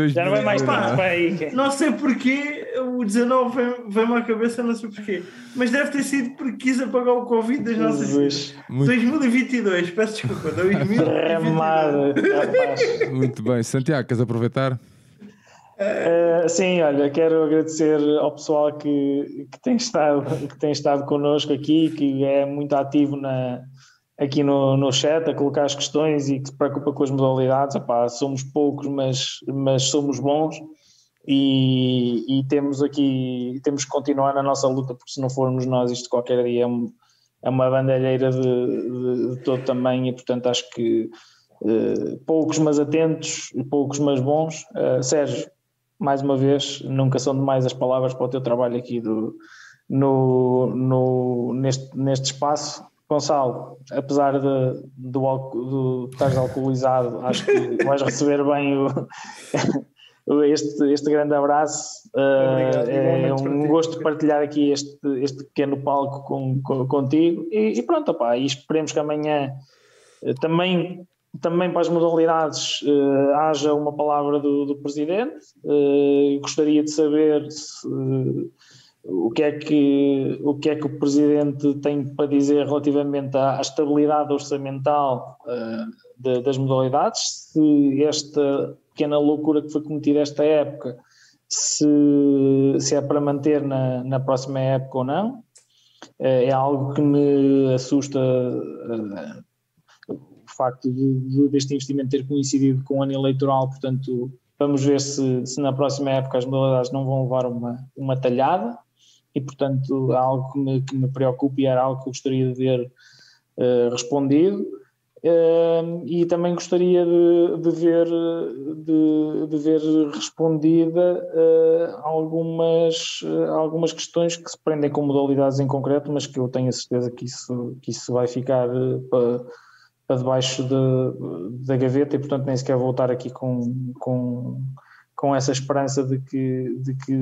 Já não vai mais tempo. Não sei porquê, o dezenove vem-me à cabeça, não sei porquê. Mas deve ter sido porque quis apagar o Covid das nossas vidas. dois mil e vinte e dois, peço desculpa. dois mil e vinte e dois. Derramado, rapaz. Muito bem. Santiago, queres aproveitar? Uh, sim, olha, quero agradecer ao pessoal que, que, tem, estado, que tem estado connosco aqui, que é muito ativo na, aqui no, no chat, a colocar as questões e que se preocupa com as modalidades. Epá, somos poucos, mas, mas somos bons e, e temos aqui, temos que continuar na nossa luta, porque se não formos nós, isto qualquer dia é, um, é uma bandalheira de, de, de todo tamanho e, portanto, acho que uh, poucos, mas atentos, e poucos, mas bons. Uh, Sérgio, mais uma vez, nunca são demais as palavras para o teu trabalho aqui do, no, no, neste, neste espaço. Gonçalo, apesar de, de, de, de estares alcoolizado, acho que vais receber bem o, este, este grande abraço. Obrigado, é um gosto partilhar aqui este, este pequeno palco com, com, contigo. E, e pronto, opá, e esperemos que amanhã também... Também para as modalidades uh, haja uma palavra do, do Presidente. Uh, gostaria de saber se, uh, o, que é que, o que é que o Presidente tem para dizer relativamente à, à estabilidade orçamental uh, de, das modalidades, se esta pequena loucura que foi cometida esta época, se, se é para manter na, na próxima época ou não. Uh, é algo que me assusta... Uh, o facto de, de, deste investimento ter coincidido com o ano eleitoral, portanto vamos ver se, se na próxima época as modalidades não vão levar uma, uma talhada e, portanto, é algo que me, que me preocupa e era algo que eu gostaria de ver uh, respondido. Uh, e também gostaria de, de, ver, de, de ver respondida uh, algumas, uh, algumas questões que se prendem com modalidades em concreto, mas que eu tenho a certeza que isso, que isso vai ficar uh, para... para debaixo de, da gaveta e, portanto, nem sequer voltar aqui com, com, com essa esperança de que, de que,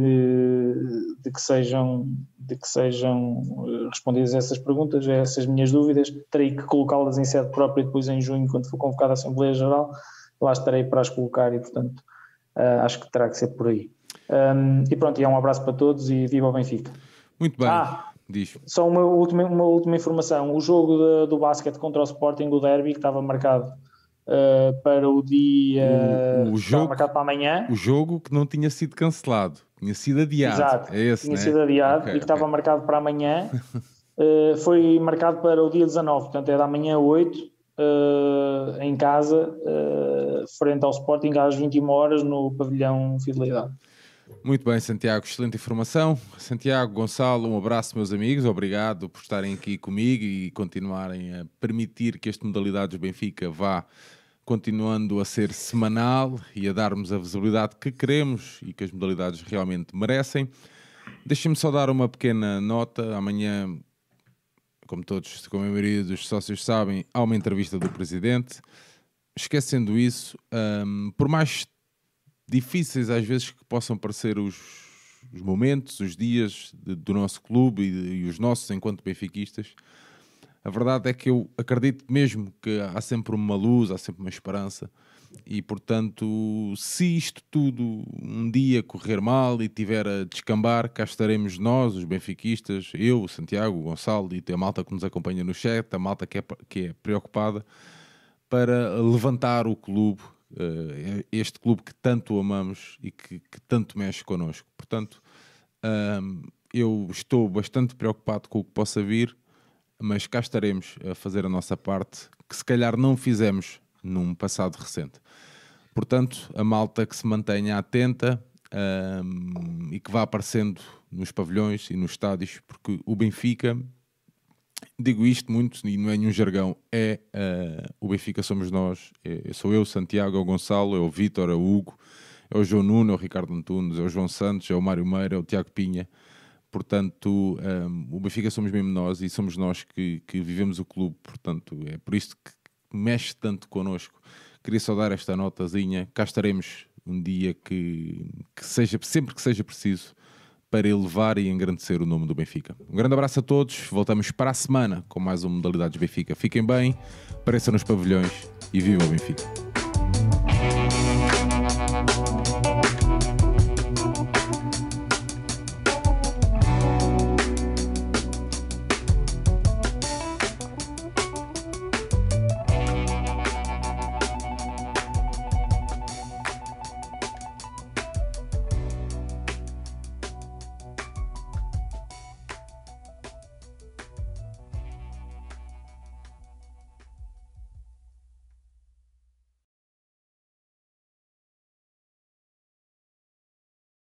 de que sejam, de que sejam respondidas essas perguntas, essas minhas dúvidas. Terei que colocá-las em sede própria e depois em junho, quando for convocada a Assembleia Geral, lá estarei para as colocar e, portanto, acho que terá que ser por aí. E pronto, e é um abraço para todos e viva o Benfica. Muito bem. Ah, Diz. Só uma última, uma última informação, o jogo de, do basquete contra o Sporting, o derby que estava marcado uh, para o dia o, o jogo, marcado para amanhã, o jogo que não tinha sido cancelado, tinha sido adiado. Exato, é esse, tinha né? sido adiado okay, e que okay. estava marcado para amanhã uh, foi marcado para o dia dezanove, portanto é da manhã oito uh, em casa uh, frente ao Sporting às vinte e uma horas no pavilhão Fidelidade. Muito bem, Santiago, excelente informação. Santiago, Gonçalo, um abraço, meus amigos. Obrigado por estarem aqui comigo e continuarem a permitir que esta modalidade do Benfica vá continuando a ser semanal e a darmos a visibilidade que queremos e que as modalidades realmente merecem. Deixem-me só dar uma pequena nota. Amanhã, como todos, como a maioria dos sócios sabem, há uma entrevista do Presidente. Esquecendo isso, um, por mais difíceis às vezes que possam parecer os, os momentos, os dias de, do nosso clube e, de, e os nossos enquanto benfiquistas, a verdade é que eu acredito mesmo que há sempre uma luz, há sempre uma esperança e, portanto, se isto tudo um dia correr mal e tiver a descambar, cá estaremos nós, os benfiquistas, eu, Santiago, Gonçalo e a malta que nos acompanha no chat, a malta que é, que é preocupada para levantar o clube, este clube que tanto amamos e que, que tanto mexe connosco. Portanto, Um, eu estou bastante preocupado com o que possa vir, mas cá estaremos a fazer a nossa parte, que se calhar não fizemos num passado recente. Portanto, a malta que se mantenha atenta um, e que vá aparecendo nos pavilhões e nos estádios, porque o Benfica, digo isto muito e não é nenhum jargão, é uh, o Benfica somos nós, é, sou eu, Santiago, é o Gonçalo, é o Vítor, é o Hugo, é o João Nuno, é o Ricardo Antunes, é o João Santos, é o Mário Meira, é o Tiago Pinha. Portanto, um, o Benfica somos mesmo nós e somos nós que, que vivemos o clube, portanto é por isso que mexe tanto connosco. Queria só dar esta notazinha, cá estaremos um dia que, que seja, sempre que seja preciso, para elevar e engrandecer o nome do Benfica. Um grande abraço a todos, voltamos para a semana com mais uma Modalidades Benfica. Fiquem bem, apareçam nos pavilhões e viva o Benfica!